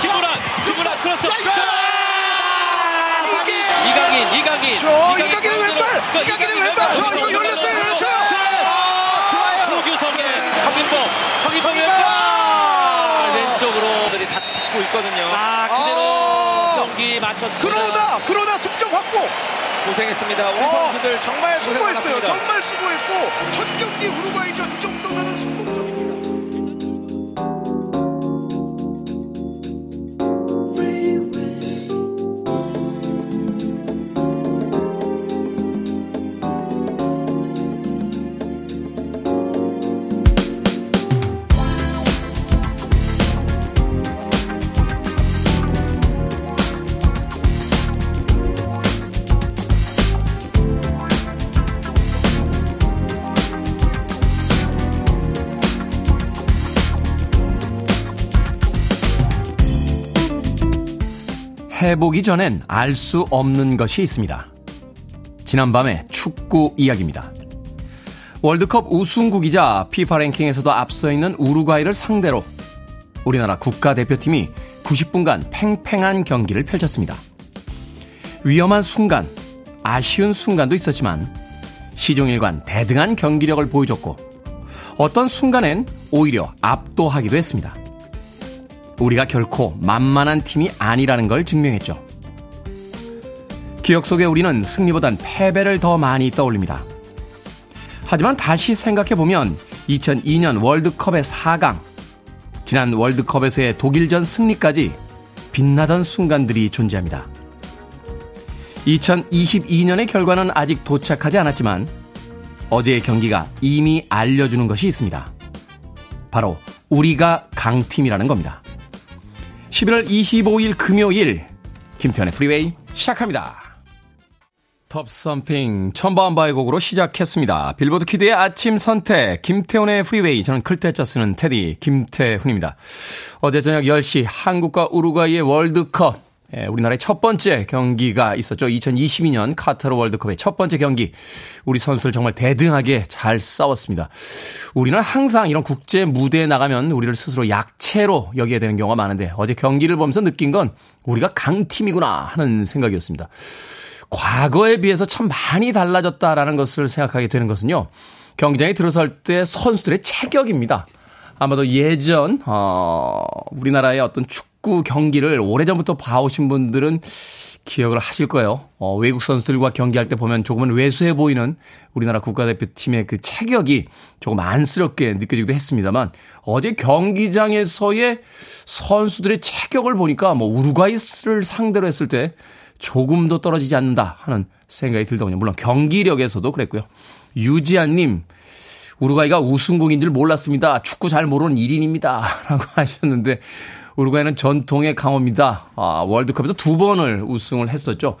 김구란 크로스. 이강인. 이강인의 왼발. 이강인의 왼발. 열렸어요. 조규성의 황인범 왼쪽으로들이 다 찍고 있거든요. 그대로 경기 마쳤습니다. 그러다 승점 확보. 고생했습니다. 우리 선수들 정말 수고했어요. 정말 수고했고 첫 경기 우루과이전 이 정도면은 성공적입니다. 해보기 전엔 알 수 없는 것이 있습니다. 지난밤의 축구 이야기입니다. 월드컵 우승국이자 피파 랭킹에서도 앞서 있는 우루과이를 상대로 우리나라 국가대표팀이 90분간 팽팽한 경기를 펼쳤습니다. 위험한 순간, 아쉬운 순간도 있었지만 시종일관 대등한 경기력을 보여줬고 어떤 순간엔 오히려 압도하기도 했습니다. 우리가 결코 만만한 팀이 아니라는 걸 증명했죠. 기억 속에 우리는 승리보단 패배를 더 많이 떠올립니다. 하지만 다시 생각해보면 2002년 월드컵의 4강, 지난 월드컵에서의 독일전 승리까지 빛나던 순간들이 존재합니다. 2022년의 결과는 아직 도착하지 않았지만 어제의 경기가 이미 알려주는 것이 있습니다. 바로 우리가 강팀이라는 겁니다. 11월 25일 금요일 김태현의 프리웨이 시작합니다. 톱썸핑 천바운바의 곡으로 시작했습니다. 빌보드 키드의 아침 선택 김태훈의 프리웨이, 저는 클때짜 쓰는 테디 김태훈입니다. 어제 저녁 10시 한국과 우루과이의 월드컵, 우리나라의 첫 번째 경기가 있었죠. 2022년 카타르 월드컵의 첫 번째 경기, 우리 선수들 정말 대등하게 잘 싸웠습니다. 우리는 항상 이런 국제 무대에 나가면 우리를 스스로 약체로 여기게 되는 경우가 많은데 어제 경기를 보면서 느낀 건 우리가 강팀이구나 하는 생각이었습니다. 과거에 비해서 참 많이 달라졌다라는 것을 생각하게 되는 것은요, 경기장에 들어설 때 선수들의 체격입니다. 아마도 예전 우리나라의 어떤 축구 경기를 오래전부터 봐오신 분들은 기억을 하실 거예요. 외국 선수들과 경기할 때 보면 조금은 왜소해 보이는 우리나라 국가대표팀의 그 체격이 조금 안쓰럽게 느껴지기도 했습니다만, 어제 경기장에서의 선수들의 체격을 보니까 우루과이를 상대로 했을 때 조금 더 떨어지지 않는다 하는 생각이 들더군요. 물론 경기력에서도 그랬고요. 유지한님, 우루과이가 우승국인 줄 몰랐습니다. 축구 잘 모르는 1인입니다. 라고 하셨는데, 우루과이는 전통의 강호입니다. 월드컵에서 2번을 우승을 했었죠.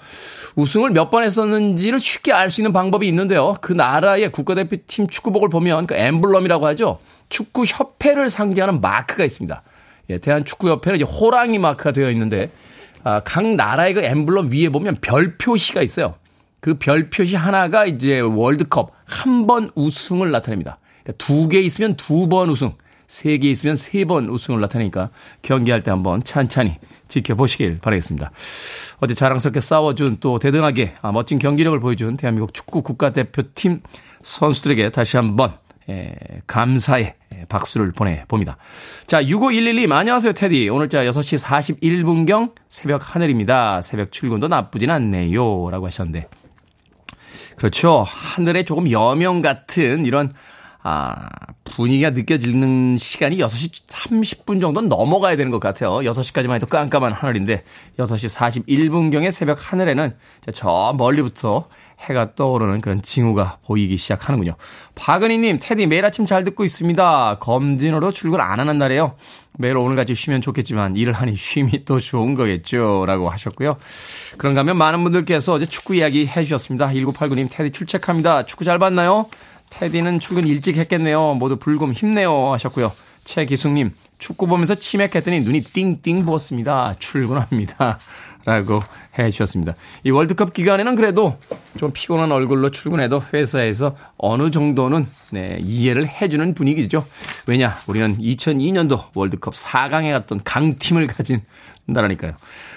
우승을 몇 번 했었는지를 쉽게 알 수 있는 방법이 있는데요. 그 나라의 국가대표팀 축구복을 보면 그 엠블럼이라고 하죠. 축구협회를 상징하는 마크가 있습니다. 대한축구협회는 이제 호랑이 마크가 되어 있는데, 각 나라의 그 엠블럼 위에 보면 별 표시가 있어요. 그 별 표시 하나가 이제 월드컵 한 번 우승을 나타냅니다. 그러니까 2개 있으면 2번 우승, 3개 있으면 3번 우승을 나타내니까 경기할 때 한번 찬찬히 지켜보시길 바라겠습니다. 어제 자랑스럽게 싸워준, 또 대등하게 멋진 경기력을 보여준 대한민국 축구 국가대표팀 선수들에게 다시 한번 감사의 박수를 보내봅니다. 자, 65112님 안녕하세요 테디. 오늘자 6시 41분경 새벽 하늘입니다. 새벽 출근도 나쁘진 않네요. 라고 하셨는데, 그렇죠. 하늘에 조금 여명 같은 이런 분위기가 느껴지는 시간이 6시 30분 정도 넘어가야 되는 것 같아요. 6시까지만 해도 깜깜한 하늘인데 6시 41분경의 새벽 하늘에는 저 멀리부터 해가 떠오르는 그런 징후가 보이기 시작하는군요. 박은희님, 테디 매일 아침 잘 듣고 있습니다. 검진으로 출근 안 하는 날이에요. 매일 오늘같이 쉬면 좋겠지만 일을 하니 쉼이 또 좋은 거겠죠. 라고 하셨고요. 그런가 하면 많은 분들께서 어제 축구 이야기 해주셨습니다. 1989님, 테디 출첵합니다. 축구 잘 봤나요? 테디는 출근 일찍 했겠네요. 모두 불금 힘내요. 하셨고요. 최기숙님, 축구 보면서 치맥했더니 눈이 띵띵 부었습니다. 출근합니다. 라고 해주셨습니다. 이 월드컵 기간에는 그래도 좀 피곤한 얼굴로 출근해도 회사에서 어느 정도는 이해를 해주는 분위기죠. 왜냐, 우리는 2002년도 월드컵 4강에 갔던 강팀을 가진 나라니까요.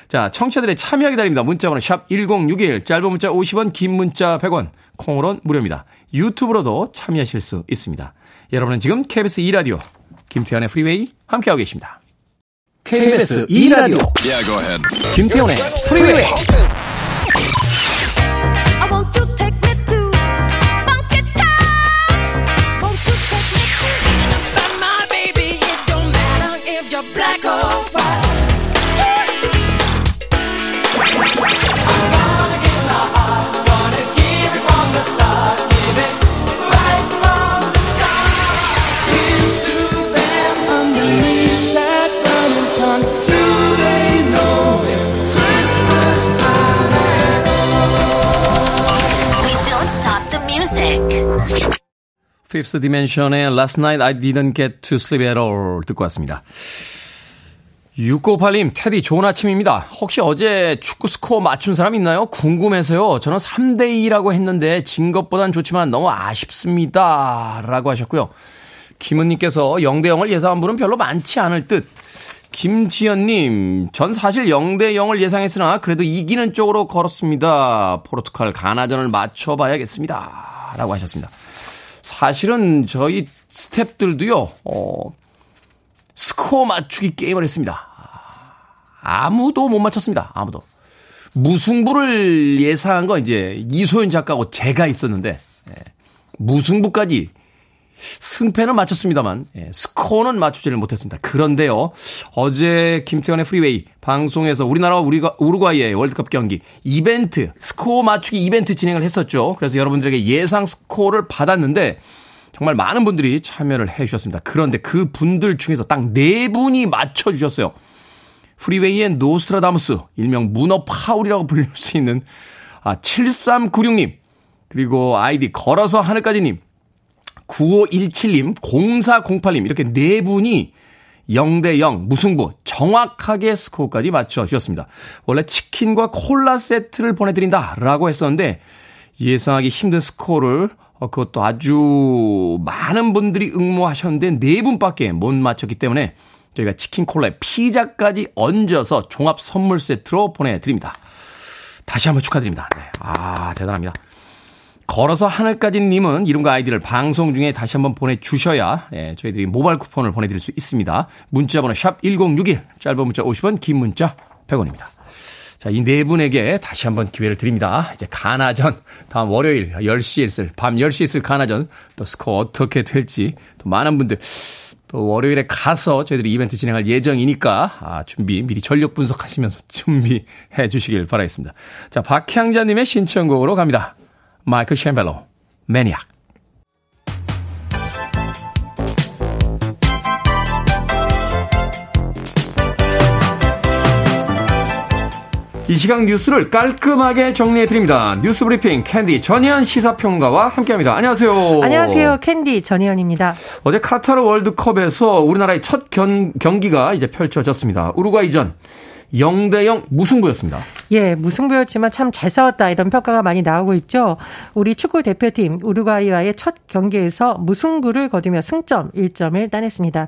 자, 청취자들의 참여 기다립니다. 문자번호 샵 1061, 짧은 문자 50원, 긴 문자 100원, 콩으로는 무료입니다. 유튜브로도 참여하실 수 있습니다. 여러분은 지금 KBS 2라디오 김태현의 프리웨이 함께하고 계십니다. KBS 2라디오 김태훈의 프리웨이. Fifth Dimension의 Last Night I Didn't Get to Sleep at All 듣고 왔습니다. 6958님, 테디 좋은 아침입니다. 혹시 어제 축구 스코어 맞춘 사람 있나요? 궁금해서요. 저는 3대2라고 했는데 진 것보단 좋지만 너무 아쉽습니다. 라고 하셨고요. 김은님께서 0대0을 예상한 분은 별로 많지 않을 듯. 김지연님, 전 사실 0대0을 예상했으나 그래도 이기는 쪽으로 걸었습니다. 포르투갈 가나전을 맞춰봐야겠습니다. 라고 하셨습니다. 사실은 저희 스탭들도요, 스코어 맞추기 게임을 했습니다. 아무도 못 맞췄습니다. 아무도. 무승부를 예상한 건 이제 이소연 작가고 제가 있었는데, 무승부까지 승패는 맞췄습니다만, 스코어는 맞추지를 못했습니다. 그런데요, 어제 김태현의 프리웨이 방송에서 우리나라와 우루과이의 월드컵 경기 이벤트, 스코어 맞추기 이벤트 진행을 했었죠. 그래서 여러분들에게 예상 스코어를 받았는데, 정말 많은 분들이 참여를 해주셨습니다. 그런데 그 분들 중에서 딱 4분이 맞춰주셨어요. 프리웨이의 노스트라다무스, 일명 문어 파울이라고 불릴 수 있는 7396님, 그리고 아이디 걸어서 하늘까지님, 9517님, 0408님, 이렇게 4분이 0대0 무승부 정확하게 스코어까지 맞춰주셨습니다. 원래 치킨과 콜라 세트를 보내드린다라고 했었는데, 예상하기 힘든 스코어를 그것도 아주 많은 분들이 응모하셨는데 4분밖에 못 맞췄기 때문에 저희가 치킨, 콜라에 피자까지 얹어서 종합 선물 세트로 보내드립니다. 다시 한번 축하드립니다. 네. 아, 대단합니다. 걸어서 하늘까지님은 이름과 아이디를 방송 중에 다시 한번 보내주셔야 저희들이 모바일 쿠폰을 보내드릴 수 있습니다. 문자번호 샵 1061, 짧은 문자 50원, 긴 문자 100원입니다. 자, 이 네 분에게 다시 한번 기회를 드립니다. 이제 가나전, 다음 월요일 10시에 있을, 밤 10시에 있을 가나전, 또 스코어 어떻게 될지, 또 많은 분들, 또 월요일에 가서 저희들이 이벤트 진행할 예정이니까, 준비, 미리 전력 분석하시면서 준비해 주시길 바라겠습니다. 자, 박향자님의 신청곡으로 갑니다. 마이클 셴벨로, 매니악. 이 시각 뉴스를 깔끔하게 정리해드립니다. 뉴스브리핑 캔디 전희연 시사평가와 함께합니다. 안녕하세요. 안녕하세요. 캔디 전희연입니다. 어제 카타르 월드컵에서 우리나라의 첫 경기가 이제 펼쳐졌습니다. 우루과이전 0대0 무승부였습니다. 예, 무승부였지만 참 잘 싸웠다, 이런 평가가 많이 나오고 있죠. 우리 축구 대표팀 우루과이와의 첫 경기에서 무승부를 거두며 승점 1점을 따냈습니다.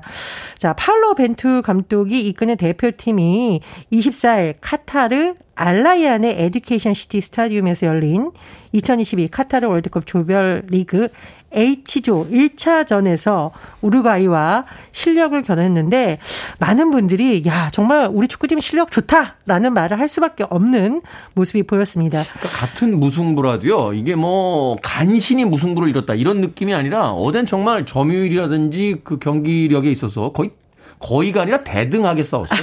자, 파울로 벤투 감독이 이끄는 대표팀이 24일 카타르 알라이안의 에듀케이션 시티 스타디움에서 열린 2022 카타르 월드컵 조별리그 H조 1차전에서 우루과이와 실력을 겨눴는데, 많은 분들이 야, 정말 우리 축구팀 실력 좋다라는 말을 할 수밖에 없는 모습이 보였습니다. 그러니까 같은 무승부라도요, 이게 뭐 간신히 무승부를 이뤘다 이런 느낌이 아니라, 어젠 정말 점유율이라든지 그 경기력에 있어서 거의 거의가 아니라 대등하게 싸웠어요.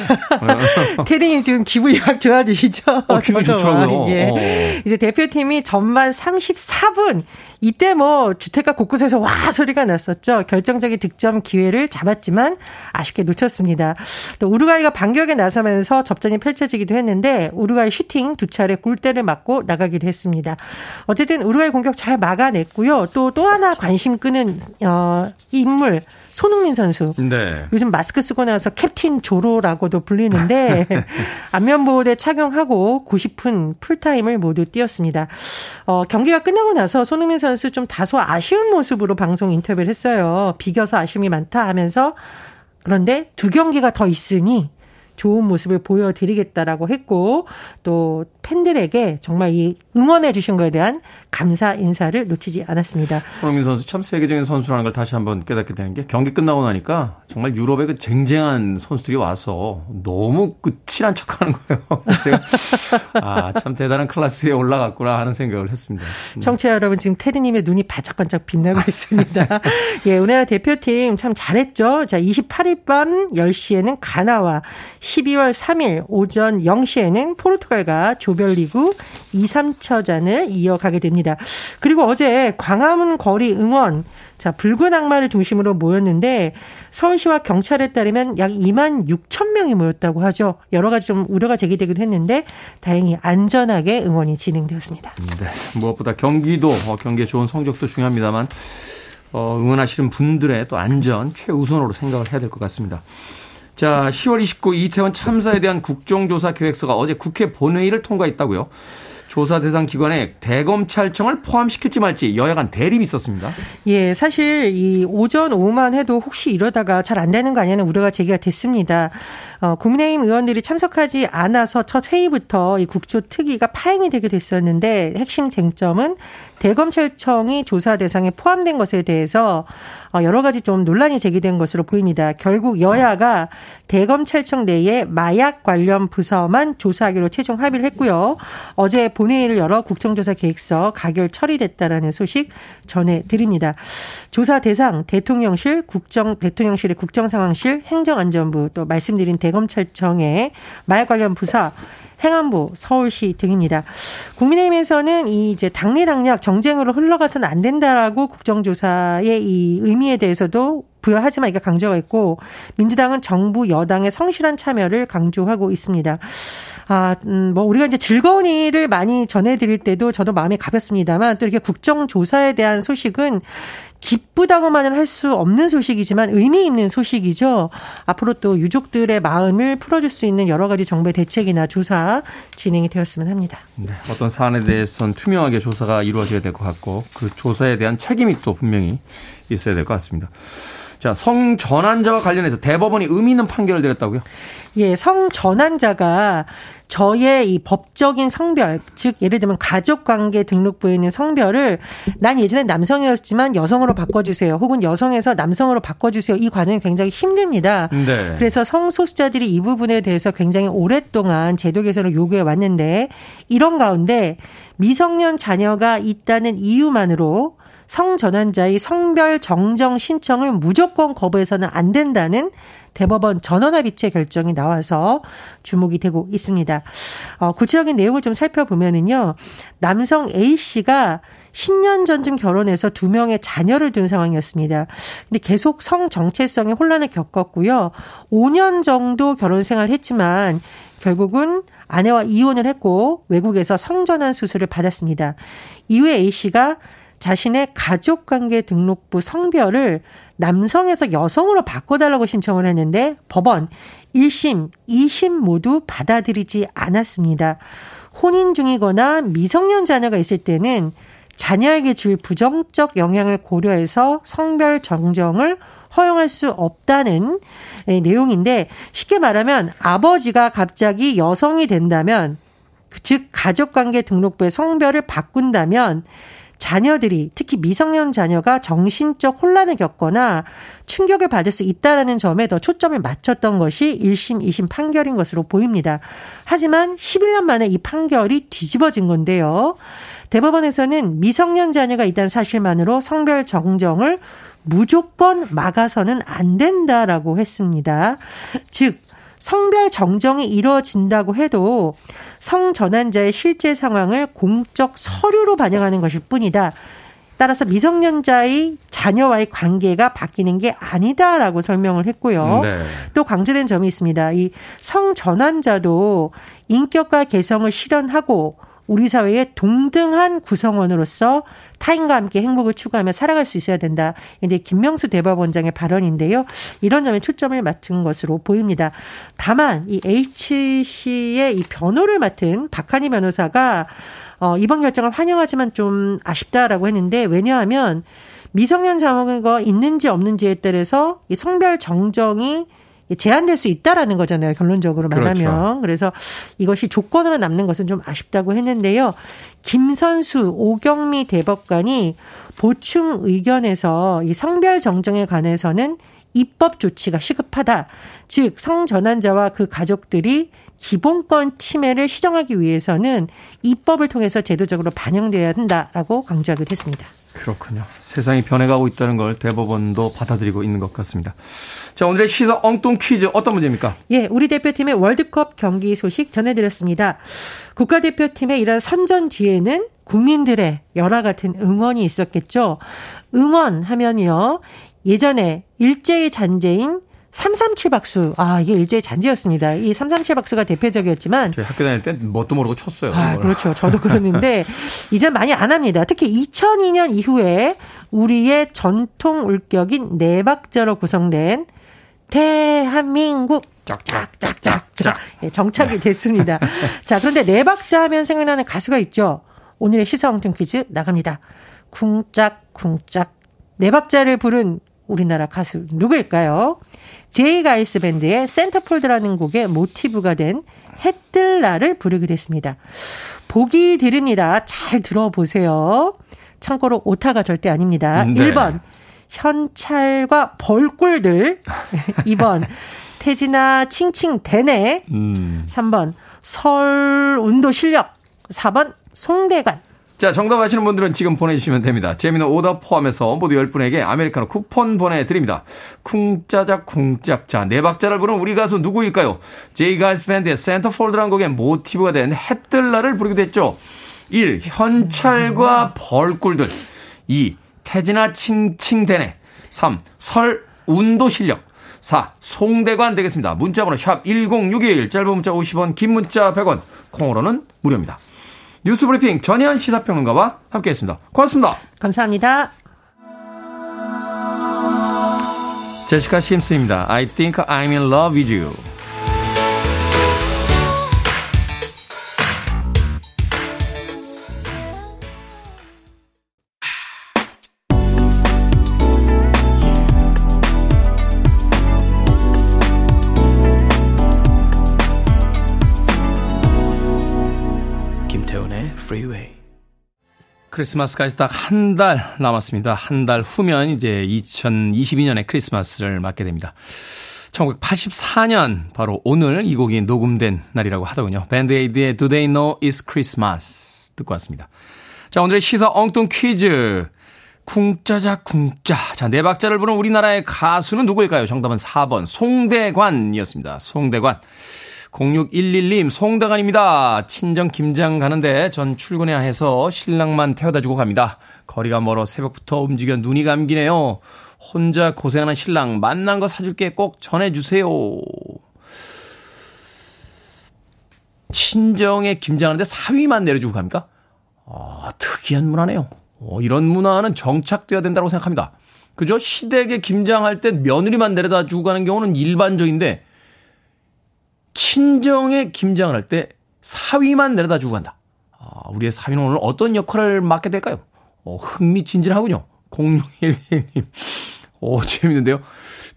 테디님 지금 기분이 확 좋아지시죠? 기분이 좋더라고요. 예. 이제 대표팀이 전반 34분 이때 뭐 주택가 곳곳에서 와 소리가 났었죠. 결정적인 득점 기회를 잡았지만 아쉽게 놓쳤습니다. 또 우루과이가 반격에 나서면서 접전이 펼쳐지기도 했는데 우루과이 슈팅 두 차례 골대를 맞고 나가기도 했습니다. 어쨌든 우루과이 공격 잘 막아냈고요. 또 하나 관심 끄는 인물 손흥민 선수. 네. 요즘 마스크 쓰고 나서 캡틴 조로라고도 불리는데 안면 보호대 착용하고 90분 풀타임을 모두 뛰었습니다. 경기가 끝나고 나서 손흥민 선수 좀 다소 아쉬운 모습으로 방송 인터뷰를 했어요. 비겨서 아쉬움이 많다 하면서 그런데 두 경기가 더 있으니 좋은 모습을 보여드리겠다라고 했고 또 팬들에게 정말 이 응원해 주신 거에 대한 감사 인사를 놓치지 않았습니다. 손흥민 선수 참 세계적인 선수라는 걸 다시 한번 깨닫게 되는 게 경기 끝나고 나니까 정말 유럽의 그 쟁쟁한 선수들이 와서 너무 그 친한 척하는 거예요. 제가 아, 참 대단한 클래스에 올라갔구나 하는 생각을 했습니다. 청취자 여러분 지금 테디님의 눈이 반짝반짝 빛나고 있습니다. 예, 우리나라 대표팀 참 잘했죠. 자, 28일 밤 10시에는 가나와 12월 3일 오전 0시에는 포르투갈과 조별리그 2, 3차전을 이어가게 됩니다. 그리고 어제 광화문 거리 응원, 자 붉은 악마를 중심으로 모였는데 서울시와 경찰에 따르면 약 2만 6천 명이 모였다고 하죠. 여러 가지 좀 우려가 제기되기도 했는데 다행히 안전하게 응원이 진행되었습니다. 네, 무엇보다 경기에 좋은 성적도 중요합니다만 응원하시는 분들의 또 안전 최우선으로 생각을 해야 될 것 같습니다. 자, 10월 29일 이태원 참사에 대한 국정조사 계획서가 어제 국회 본회의를 통과했다고요. 조사 대상 기관에 대검찰청을 포함시킬지 말지 여야 간 대립이 있었습니다. 예, 사실 이 오전 오후만 해도 혹시 이러다가 잘 안 되는 거 아니냐는 우려가 제기가 됐습니다. 국민의힘 의원들이 참석하지 않아서 첫 회의부터 이 국조특위가 파행이 되게 됐었는데 핵심 쟁점은 대검찰청이 조사 대상에 포함된 것에 대해서 여러 가지 좀 논란이 제기된 것으로 보입니다. 결국 여야가 대검찰청 내에 마약 관련 부서만 조사하기로 최종 합의를 했고요. 어제 본회의를 열어 국정조사 계획서 가결 처리됐다라는 소식 전해드립니다. 조사 대상 대통령실의 국정상황실, 행정안전부, 또 말씀드린 대검찰청의 마약 관련 부서, 행안부, 서울시 등입니다. 국민의힘에서는 이제 당리당략 정쟁으로 흘러가서는 안 된다라고 국정조사의 이 의미에 대해서도 부여하지만 이게 강조가 있고 민주당은 정부 여당의 성실한 참여를 강조하고 있습니다. 우리가 이제 즐거운 일을 많이 전해드릴 때도 저도 마음이 가볍습니다만 또 이렇게 국정조사에 대한 소식은 기쁘다고만은 할 수 없는 소식이지만 의미 있는 소식이죠. 앞으로 또 유족들의 마음을 풀어줄 수 있는 여러 가지 정부의 대책이나 조사 진행이 되었으면 합니다. 네, 어떤 사안에 대해서는 투명하게 조사가 이루어져야 될 것 같고 그 조사에 대한 책임이 또 분명히 있어야 될 것 같습니다. 자, 성전환자와 관련해서 대법원이 의미 있는 판결을 내렸다고요? 예, 성전환자가 저의 이 법적인 성별, 즉 예를 들면 가족관계 등록부에 있는 성별을 난 예전에 남성이었지만 여성으로 바꿔주세요. 혹은 여성에서 남성으로 바꿔주세요. 이 과정이 굉장히 힘듭니다. 네. 그래서 성소수자들이 이 부분에 대해서 굉장히 오랫동안 제도 개선을 요구해 왔는데 이런 가운데 미성년 자녀가 있다는 이유만으로 성전환자의 성별 정정 신청을 무조건 거부해서는 안 된다는 대법원 전원합의체 결정이 나와서 주목이 되고 있습니다. 구체적인 내용을 좀 살펴보면은요. 남성 A씨가 10년 전쯤 결혼해서 2명의 자녀를 둔 상황이었습니다. 근데 계속 성 정체성의 혼란을 겪었고요. 5년 정도 결혼 생활을 했지만 결국은 아내와 이혼을 했고 외국에서 성전환 수술을 받았습니다. 이후에 A씨가 자신의 가족관계 등록부 성별을 남성에서 여성으로 바꿔달라고 신청을 했는데 법원 1심, 2심 모두 받아들이지 않았습니다. 혼인 중이거나 미성년 자녀가 있을 때는 자녀에게 줄 부정적 영향을 고려해서 성별 정정을 허용할 수 없다는 내용인데 쉽게 말하면 아버지가 갑자기 여성이 된다면 즉 가족관계 등록부의 성별을 바꾼다면 자녀들이 특히 미성년 자녀가 정신적 혼란을 겪거나 충격을 받을 수 있다라는 점에 더 초점을 맞췄던 것이 1심, 2심 판결인 것으로 보입니다. 하지만 11년 만에 이 판결이 뒤집어진 건데요. 대법원에서는 미성년 자녀가 있다는 사실만으로 성별 정정을 무조건 막아서는 안 된다라고 했습니다. 즉 성별 정정이 이루어진다고 해도 성전환자의 실제 상황을 공적 서류로 반영하는 것일 뿐이다. 따라서 미성년자의 자녀와의 관계가 바뀌는 게 아니다라고 설명을 했고요. 네. 또 강조된 점이 있습니다. 이 성전환자도 인격과 개성을 실현하고 우리 사회의 동등한 구성원으로서 타인과 함께 행복을 추구하며 살아갈 수 있어야 된다. 이제 김명수 대법원장의 발언인데요. 이런 점에 초점을 맞춘 것으로 보입니다. 다만 이 H 씨의 이 변호를 맡은 박한희 변호사가 이번 결정을 환영하지만 좀 아쉽다라고 했는데, 왜냐하면 미성년 자녀가 있는지 없는지에 따라서 이 성별 정정이 제한될 수 있다라는 거잖아요. 결론적으로 말하면. 그렇죠. 그래서 이것이 조건으로 남는 것은 좀 아쉽다고 했는데요. 김선수 오경미 대법관이 보충 의견에서 이 성별 정정에 관해서는 입법 조치가 시급하다. 즉 성전환자와 그 가족들이 기본권 침해를 시정하기 위해서는 입법을 통해서 제도적으로 반영되어야 한다라고 강조하기도 했습니다. 그렇군요. 세상이 변해가고 있다는 걸 대법원도 받아들이고 있는 것 같습니다. 자, 오늘의 시사 엉뚱 퀴즈 어떤 문제입니까? 예, 우리 대표팀의 월드컵 경기 소식 전해드렸습니다. 국가대표팀의 이런 선전 뒤에는 국민들의 열화 같은 응원이 있었겠죠. 응원하면요, 예전에 일제의 잔재인 337 박수. 아, 이게 일제의 잔재였습니다. 이 337 박수가 대표적이었지만. 저희 학교 다닐 때 뭣도 모르고 쳤어요. 아, 그렇죠. 저도 그랬는데, 이제 많이 안 합니다. 특히 2002년 이후에 우리의 전통 울격인 네 박자로 구성된 대한민국. 짝짝짝짝짝. 네, 정착이 됐습니다. 자, 그런데 네 박자 하면 생각나는 가수가 있죠. 오늘의 시사 엉뚱 퀴즈 나갑니다. 쿵짝쿵짝. 네 박자를 부른 우리나라 가수 누구일까요? 제이 가이스 밴드의 센터폴드라는 곡의 모티브가 된 해뜰 날을 부르게 됐습니다. 보기 드립니다. 잘 들어보세요. 참고로 오타가 절대 아닙니다. 네. 1번 현찰과 벌꿀들, 2번 태진아 칭칭대네, 3번 설 운도 실력, 4번 송대관. 자, 정답 아시는 분들은 지금 보내주시면 됩니다. 재미있는 오답 포함해서 모두 10분에게 아메리카노 쿠폰 보내드립니다. 쿵짜작 쿵짝. 자, 네 박자를 부른 우리 가수 누구일까요? 제이 가이스 밴드의 센터폴드라는 곡의 모티브가 된 해뜰날을 부르기도 했죠. 1. 현찰과 벌꿀들, 2. 태진아 칭칭대네, 3. 설 운도 실력, 4. 송대관 되겠습니다. 문자번호 샵 1061, 짧은 문자 50원, 긴 문자 100원, 콩으로는 무료입니다. 뉴스브리핑 전혜연 시사평론가와 함께했습니다. 고맙습니다. 감사합니다. 제시카 심스입니다. I think I'm in love with you. 크리스마스까지 딱 한 달 남았습니다. 한 달 후면 이제 2022년의 크리스마스를 맞게 됩니다. 1984년 바로 오늘 이 곡이 녹음된 날이라고 하더군요. 밴드에이드의 Do They Know It's Christmas 듣고 왔습니다. 자, 오늘의 시사 엉뚱 퀴즈. 쿵짜자 쿵짜. 자, 네 박자를 부른 우리나라의 가수는 누구일까요? 정답은 4번 송대관이었습니다. 송대관. 0611님, 송대관입니다. 친정 김장 가는데 전 출근해야 해서 신랑만 태워다주고 갑니다. 거리가 멀어 새벽부터 움직여 눈이 감기네요. 혼자 고생하는 신랑, 맛난 거 사줄게 꼭 전해주세요. 친정에 김장하는데 사위만 내려주고 갑니까? 아, 특이한 문화네요. 이런 문화는 정착돼야 된다고 생각합니다. 그죠? 시댁에 김장할 때 며느리만 내려다주고 가는 경우는 일반적인데, 친정에 김장을 할 때 사위만 내려다 주고 간다. 아, 우리의 사위는 오늘 어떤 역할을 맡게 될까요? 흥미진진하군요. 0611님. 재밌는데요.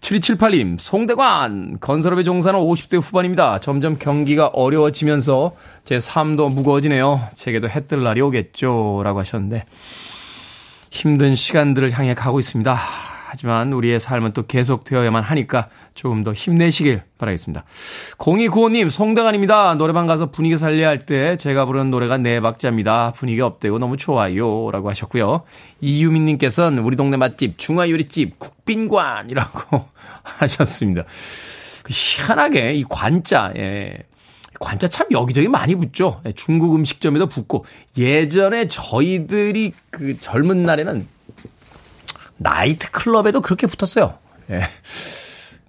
7278님. 송대관. 건설업에 종사하는 50대 후반입니다. 점점 경기가 어려워지면서 제 삶도 무거워지네요. 제게도 해뜰 날이 오겠죠. 라고 하셨는데, 힘든 시간들을 향해 가고 있습니다. 하지만 우리의 삶은 또 계속되어야만 하니까 조금 더 힘내시길 바라겠습니다. 0295님, 송대관입니다. 노래방 가서 분위기 살려야 할 때 제가 부르는 노래가 네 박자입니다. 분위기 업되고 너무 좋아요. 라고 하셨고요. 이유민님께서는 우리 동네 맛집 중화요리집 국빈관이라고 하셨습니다. 희한하게 이 관자, 예. 관자 참 여기저기 많이 붙죠. 중국 음식점에도 붙고 예전에 저희들이 그 젊은 날에는 나이트 클럽에도 그렇게 붙었어요. 예.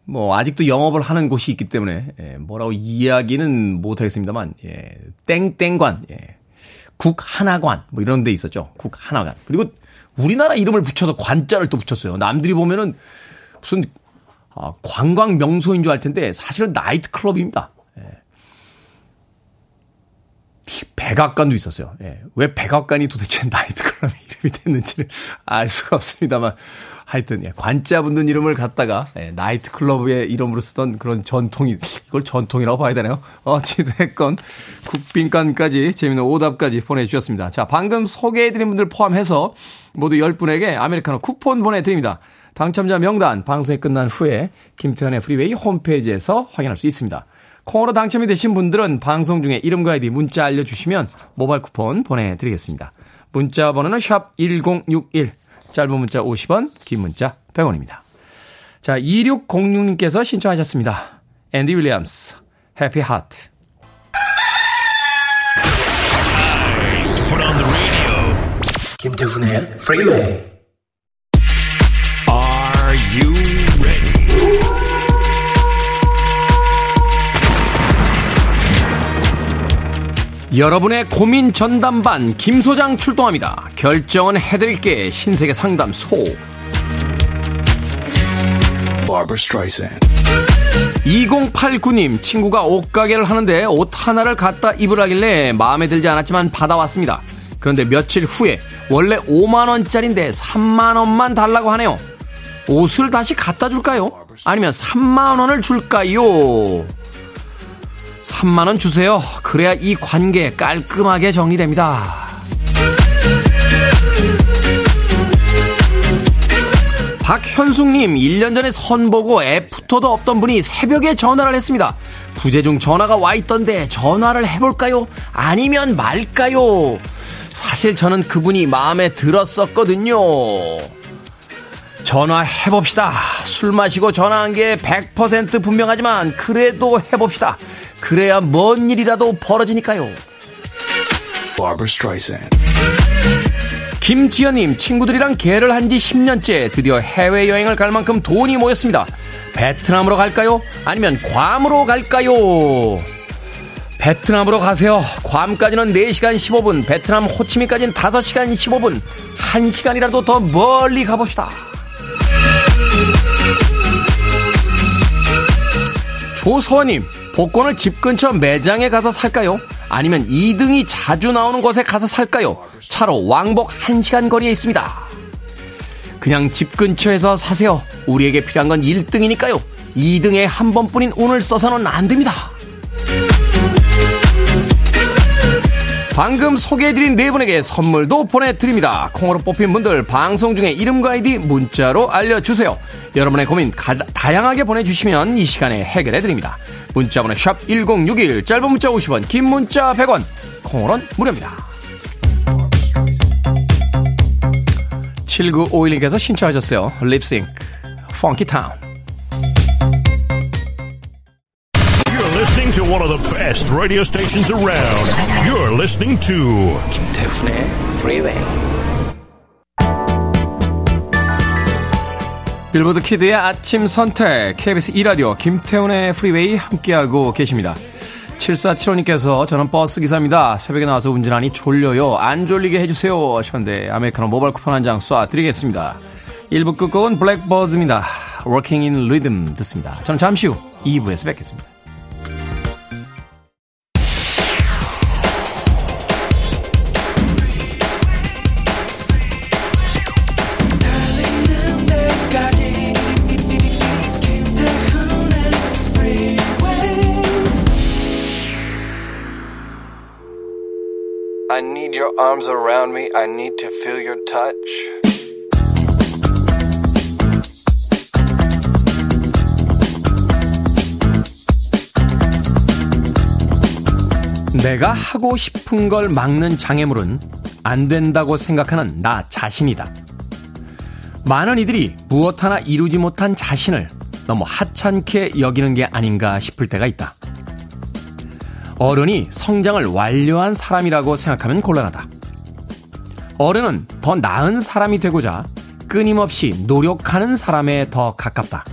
뭐 아직도 영업을 하는 곳이 있기 때문에 예. 뭐라고 이야기는 못하겠습니다만 예. 땡땡관, 예. 국하나관 뭐 이런 데 있었죠. 국하나관. 그리고 우리나라 이름을 붙여서 관자를 또 붙였어요. 남들이 보면은 무슨 관광 명소인 줄 알 텐데 사실은 나이트 클럽입니다. 백악관도 있었어요. 예. 왜 백악관이 도대체 나이트클럽의 이름이 됐는지는 알 수가 없습니다만 하여튼 예. 관자 붙는 이름을 갖다가 예. 나이트클럽의 이름으로 쓰던 그런 전통이 이걸 전통이라고 봐야 되나요? 어찌됐건 국빈관까지 재미있는 오답까지 보내주셨습니다. 자, 방금 소개해드린 분들 포함해서 모두 10분에게 아메리카노 쿠폰 보내드립니다. 당첨자 명단 방송이 끝난 후에 김태현의 프리웨이 홈페이지에서 확인할 수 있습니다. 콩으로 당첨이 되신 분들은 방송 중에 이름과 아이디 문자 알려주시면 모바일 쿠폰 보내드리겠습니다. 문자 번호는 샵1061, 짧은 문자 50원, 긴 문자 100원입니다. 자, 2606님께서 신청하셨습니다. 앤디 윌리엄스, 해피 하트. 김태훈의 프리웨이. Are you ready? 여러분의 고민 전담반 김소장 출동합니다. 결정은 해드릴게 신세계 상담소. 바버 스트라이샌. 2089님, 친구가 옷가게를 하는데 옷 하나를 갖다 입으라길래 마음에 들지 않았지만 받아왔습니다. 그런데 며칠 후에 원래 5만원짜리인데 3만원만 달라고 하네요. 옷을 다시 갖다 줄까요? 아니면 3만원을 줄까요? 3만원 주세요. 그래야 이 관계 깔끔하게 정리됩니다. 박현숙님, 1년 전에 선보고 애프터도 없던 분이 새벽에 전화를 했습니다. 부재중 전화가 와있던데 전화를 해볼까요? 아니면 말까요? 사실 저는 그분이 마음에 들었었거든요. 전화해봅시다. 술 마시고 전화한 게 100% 분명하지만 그래도 해봅시다. 그래야 뭔 일이라도 벌어지니까요. 김지연님, 친구들이랑 개를 한 지 10년째 드디어 해외여행을 갈 만큼 돈이 모였습니다. 베트남으로 갈까요? 아니면 괌으로 갈까요? 베트남으로 가세요. 괌까지는 4시간 15분, 베트남 호치민까지는 5시간 15분, 1시간이라도 더 멀리 가봅시다. 조서원님, 복권을 집 근처 매장에 가서 살까요? 아니면 2등이 자주 나오는 곳에 가서 살까요? 차로 왕복 1시간 거리에 있습니다. 그냥 집 근처에서 사세요. 우리에게 필요한 건 1등이니까요. 2등에 한 번뿐인 운을 써서는 안 됩니다. 방금 소개해드린 네 분에게 선물도 보내드립니다. 콩으로 뽑힌 분들 방송 중에 이름과 아이디 문자로 알려주세요. 여러분의 고민 다양하게 보내주시면 이 시간에 해결해드립니다. 문자번호 샵1061, 짧은 문자 50원, 긴 문자 100원, 콩으로는 무료입니다. 7951님께서 신청하셨어요. 립싱크, 펑키타운. Listening to one of the best radio stations around. You're listening to 김태훈의 Freeway. 빌보드 키드의 아침 선택 KBS 2라디오 김태훈의 Freeway 함께하고 계십니다. 7475님께서 저는 버스 기사입니다. 새벽에 나와서 운전하니 졸려요. 안 졸리게 해주세요 하셨는데 아메리카노 모바일 쿠폰 한 장 쏴드리겠습니다. 1부 끝곡은 블랙버즈입니다. Working in Rhythm 듣습니다. 저는 잠시 후 2부에서 뵙겠습니다. I need your arms around me. I need to feel your touch. 내가 하고 싶은 걸 막는 장애물은 안 된다고 생각하는 나 자신이다. 많은 이들이 무엇 하나 이루지 못한 자신을 너무 하찮게 여기는 게 아닌가 싶을 때가 있다. 어른이 성장을 완료한 사람이라고 생각하면 곤란하다. 어른은 더 나은 사람이 되고자 끊임없이 노력하는 사람에 더 가깝다.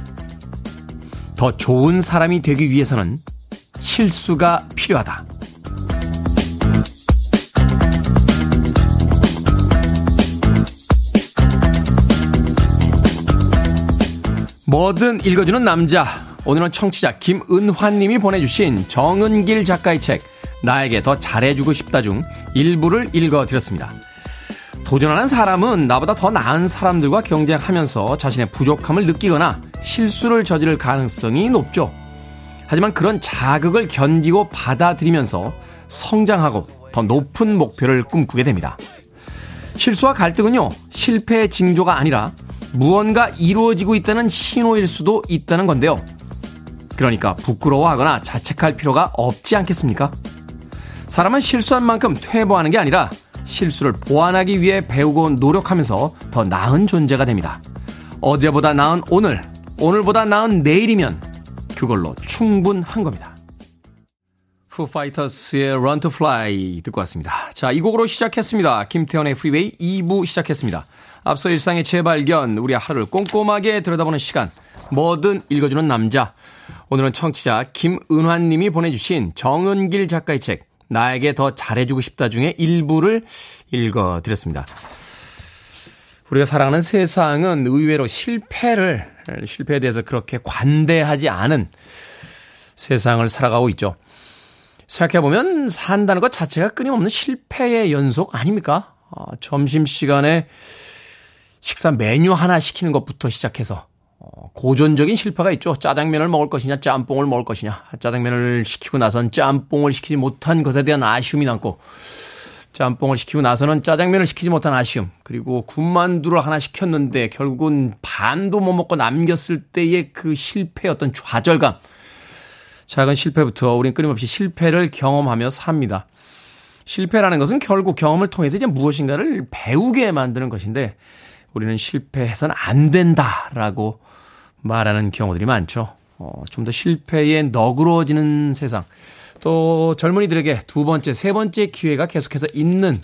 더 좋은 사람이 되기 위해서는 실수가 필요하다. 뭐든 읽어주는 남자, 오늘은 청취자 김은환님이 보내주신 정은길 작가의 책 나에게 더 잘해주고 싶다 중 일부를 읽어드렸습니다. 도전하는 사람은 나보다 더 나은 사람들과 경쟁하면서 자신의 부족함을 느끼거나 실수를 저지를 가능성이 높죠. 하지만 그런 자극을 견디고 받아들이면서 성장하고 더 높은 목표를 꿈꾸게 됩니다. 실수와 갈등은요, 실패의 징조가 아니라 무언가 이루어지고 있다는 신호일 수도 있다는 건데요. 그러니까 부끄러워하거나 자책할 필요가 없지 않겠습니까? 사람은 실수한 만큼 퇴보하는 게 아니라 실수를 보완하기 위해 배우고 노력하면서 더 나은 존재가 됩니다. 어제보다 나은 오늘, 오늘보다 나은 내일이면 그걸로 충분한 겁니다. Foo Fighters의 Run to Fly 듣고 왔습니다. 자, 이 곡으로 시작했습니다. 김태현의 Freeway 2부 시작했습니다. 앞서 일상의 재발견, 우리 하루를 꼼꼼하게 들여다보는 시간, 뭐든 읽어주는 남자. 오늘은 청취자 김은환님이 보내주신 정은길 작가의 책 나에게 더 잘해주고 싶다 중에 일부를 읽어드렸습니다. 우리가 살아가는 세상은 의외로 실패에 대해서 그렇게 관대하지 않은 세상을 살아가고 있죠. 생각해보면 산다는 것 자체가 끊임없는 실패의 연속 아닙니까? 점심시간에 식사 메뉴 하나 시키는 것부터 시작해서 고전적인 실패가 있죠. 짜장면을 먹을 것이냐 짬뽕을 먹을 것이냐, 짜장면을 시키고 나선 짬뽕을 시키지 못한 것에 대한 아쉬움이 남고, 짬뽕을 시키고 나서는 짜장면을 시키지 못한 아쉬움, 그리고 군만두를 하나 시켰는데 결국은 반도 못 먹고 남겼을 때의 그 실패의 어떤 좌절감, 작은 실패부터 우린 끊임없이 실패를 경험하며 삽니다. 실패라는 것은 결국 경험을 통해서 이제 무엇인가를 배우게 만드는 것인데, 우리는 실패해서는 안 된다라고 말하는 경우들이 많죠. 좀 더 실패에 너그러워지는 세상, 또 젊은이들에게 두 번째, 세 번째 기회가 계속해서 있는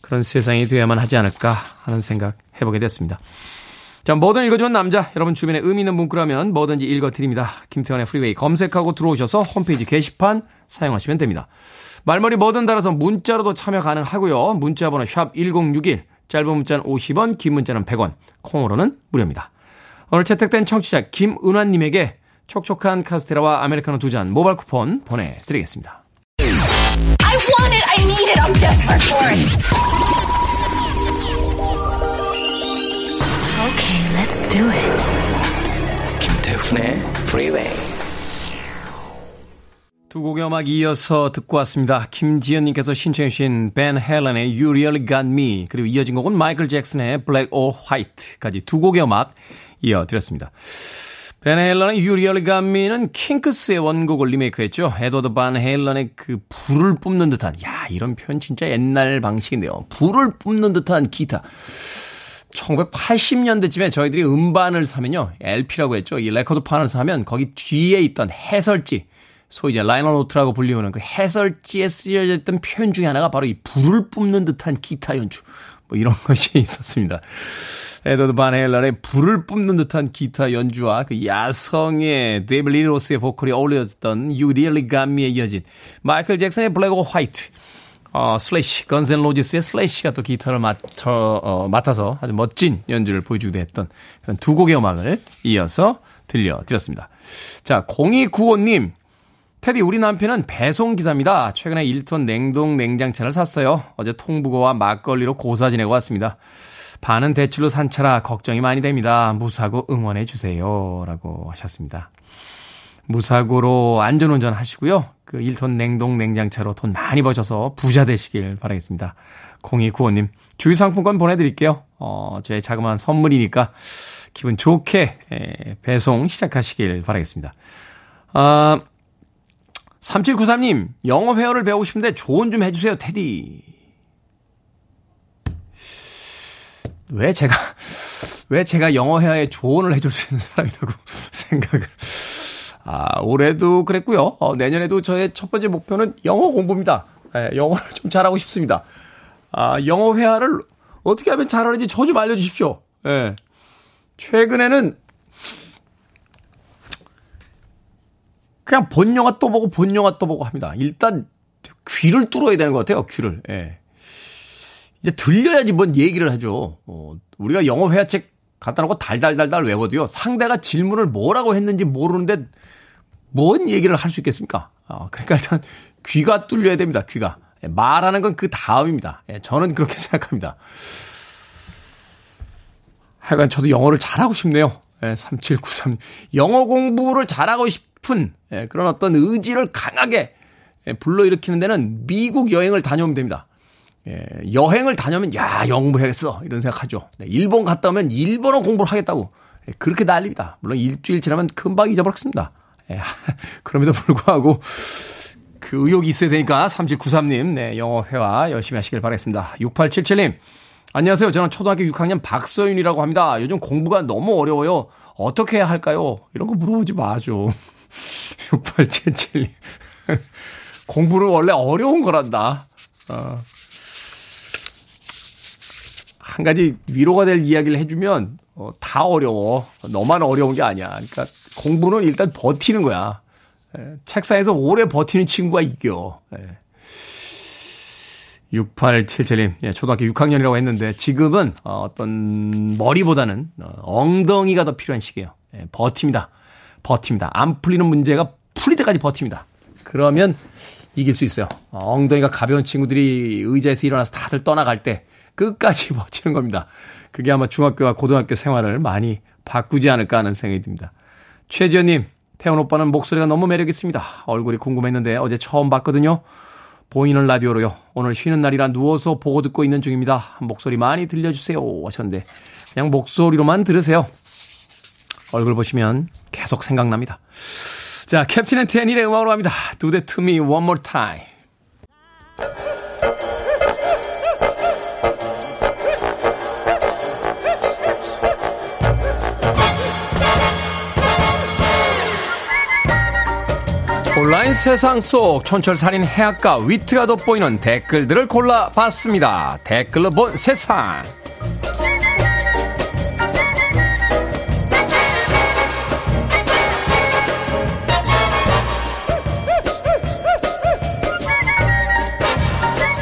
그런 세상이 되어야만 하지 않을까 하는 생각 해보게 됐습니다. 자, 뭐든 읽어주는 남자, 여러분 주변에 의미 있는 문구라면 뭐든지 읽어드립니다. 김태환의 프리웨이 검색하고 들어오셔서 홈페이지 게시판 사용하시면 됩니다. 말머리 뭐든 달아서 문자로도 참여 가능하고요. 문자번호 샵 1061, 짧은 문자는 50원, 긴 문자는 100원, 콩으로는 무료입니다. 오늘 채택된 청취자 김은환님에게 촉촉한 카스테라와 아메리카노 2잔 모바일 쿠폰 보내드리겠습니다. I want it, I need it, I'm desperate for it. Okay, let's do it. 김태훈의 Freeway. 두 곡의 음악 이어서 듣고 왔습니다. 김지연님께서 신청해 주신 벤 헬렌의 You Really Got Me, 그리고 이어진 곡은 마이클 잭슨의 Black or White까지 두 곡의 음악 이어드렸습니다. 벤 헬런의 You Really Got Me는 킹크스의 원곡을 리메이크했죠. 에드워드 반 헬런의 그 불을 뿜는 듯한, 야, 이런 표현 진짜 옛날 방식인데요. 불을 뿜는 듯한 기타. 1980년대쯤에 저희들이 음반을 사면요, LP라고 했죠. 이 레코드판을 사면 거기 뒤에 있던 해설지, 소위 이제 라이너노트라고 불리우는 그 해설지에 쓰여져 있던 표현 중에 하나가 바로 이 불을 뿜는 듯한 기타 연주, 뭐 이런 것이 있었습니다. 에드워드 반 헬런의 불을 뿜는 듯한 기타 연주와 그 야성의 데이브 리 로스의 보컬이 어울려졌던 You Really Got Me에 이어진 마이클 잭슨의 블랙 오브 화이트, 슬래시, 건스 앤 로지스의 슬래시가 또 기타를 맡아서 아주 멋진 연주를 보여주기도 했던 그런 두 곡의 음악을 이어서 들려드렸습니다. 자, 0295님, 테디, 우리 남편은 배송기사입니다. 최근에 1톤 냉동 냉장차를 샀어요. 어제 통북어와 막걸리로 고사 지내고 왔습니다. 반은 대출로 산 차라 걱정이 많이 됩니다. 무사고 응원해 주세요, 라고 하셨습니다. 무사고로 안전운전 하시고요, 그 1톤 냉동 냉장차로 돈 많이 버셔서 부자 되시길 바라겠습니다. 0295님, 주유상품권 보내드릴게요. 제 자그마한 선물이니까 기분 좋게 배송 시작하시길 바라겠습니다. 3793님, 영어 회화를 배우고 싶은데 조언 좀 해주세요, 테디. 왜 제가 영어 회화에 조언을 해줄 수 있는 사람이라고 생각을. 올해도 그랬고요. 내년에도 저의 첫 번째 목표는 영어 공부입니다. 네, 영어를 좀 잘하고 싶습니다. 영어 회화를 어떻게 하면 잘하는지 저 좀 알려주십시오. 네. 최근에는 그냥 본 영화 또 보고 합니다. 일단 귀를 뚫어야 되는 것 같아요. 귀를. 네. 이제 들려야지 뭔 얘기를 하죠. 우리가 영어 회화책 갖다 놓고 달달달달 외워도요. 상대가 질문을 뭐라고 했는지 모르는데 뭔 얘기를 할 수 있겠습니까? 그러니까 일단 귀가 뚫려야 됩니다. 귀가. 말하는 건 그 다음입니다. 저는 그렇게 생각합니다. 하여간 저도 영어를 잘하고 싶네요. 3793. 영어 공부를 잘하고 싶은 그런 어떤 의지를 강하게 불러일으키는 데는 미국 여행을 다녀오면 됩니다. 여행을 다녀오면 야, 영어 공부해야겠어 이런 생각하죠. 일본 갔다 오면 일본어 공부를 하겠다고 그렇게 난립니다. 물론 일주일 지나면 금방 잊어버렸습니다. 그럼에도 불구하고 그 의욕이 있어야 되니까 3793님 네, 영어 회화 열심히 하시길 바라겠습니다. 6877님 안녕하세요. 저는 초등학교 6학년 박소윤이라고 합니다. 요즘 공부가 너무 어려워요. 어떻게 해야 할까요? 이런 거 물어보지 마죠. 6877님 공부를 원래 어려운 거란다. 한 가지 위로가 될 이야기를 해주면 다 어려워. 너만 어려운 게 아니야. 그러니까 공부는 일단 버티는 거야. 책상에서 오래 버티는 친구가 이겨. 6877님, 초등학교 6학년이라고 했는데 지금은 어떤 머리보다는 엉덩이가 더 필요한 시기예요. 버팁니다. 안 풀리는 문제가 풀릴 때까지 버팁니다. 그러면 이길 수 있어요. 엉덩이가 가벼운 친구들이 의자에서 일어나서 다들 떠나갈 때 끝까지 버티는 겁니다. 그게 아마 중학교와 고등학교 생활을 많이 바꾸지 않을까 하는 생각이 듭니다. 최지연님, 태훈 오빠는 목소리가 너무 매력 있습니다. 얼굴이 궁금했는데 어제 처음 봤거든요. 보이는 라디오로요. 오늘 쉬는 날이라 누워서 보고 듣고 있는 중입니다. 목소리 많이 들려주세요 하셨는데 그냥 목소리로만 들으세요. 얼굴 보시면 계속 생각납니다. 자, 캡틴 앤 테니의 음악으로 합니다. Do that to me one more time. 온라인 세상 속 촌철살인 해악과 위트가 돋보이는 댓글들을 골라봤습니다. 댓글로 본 세상.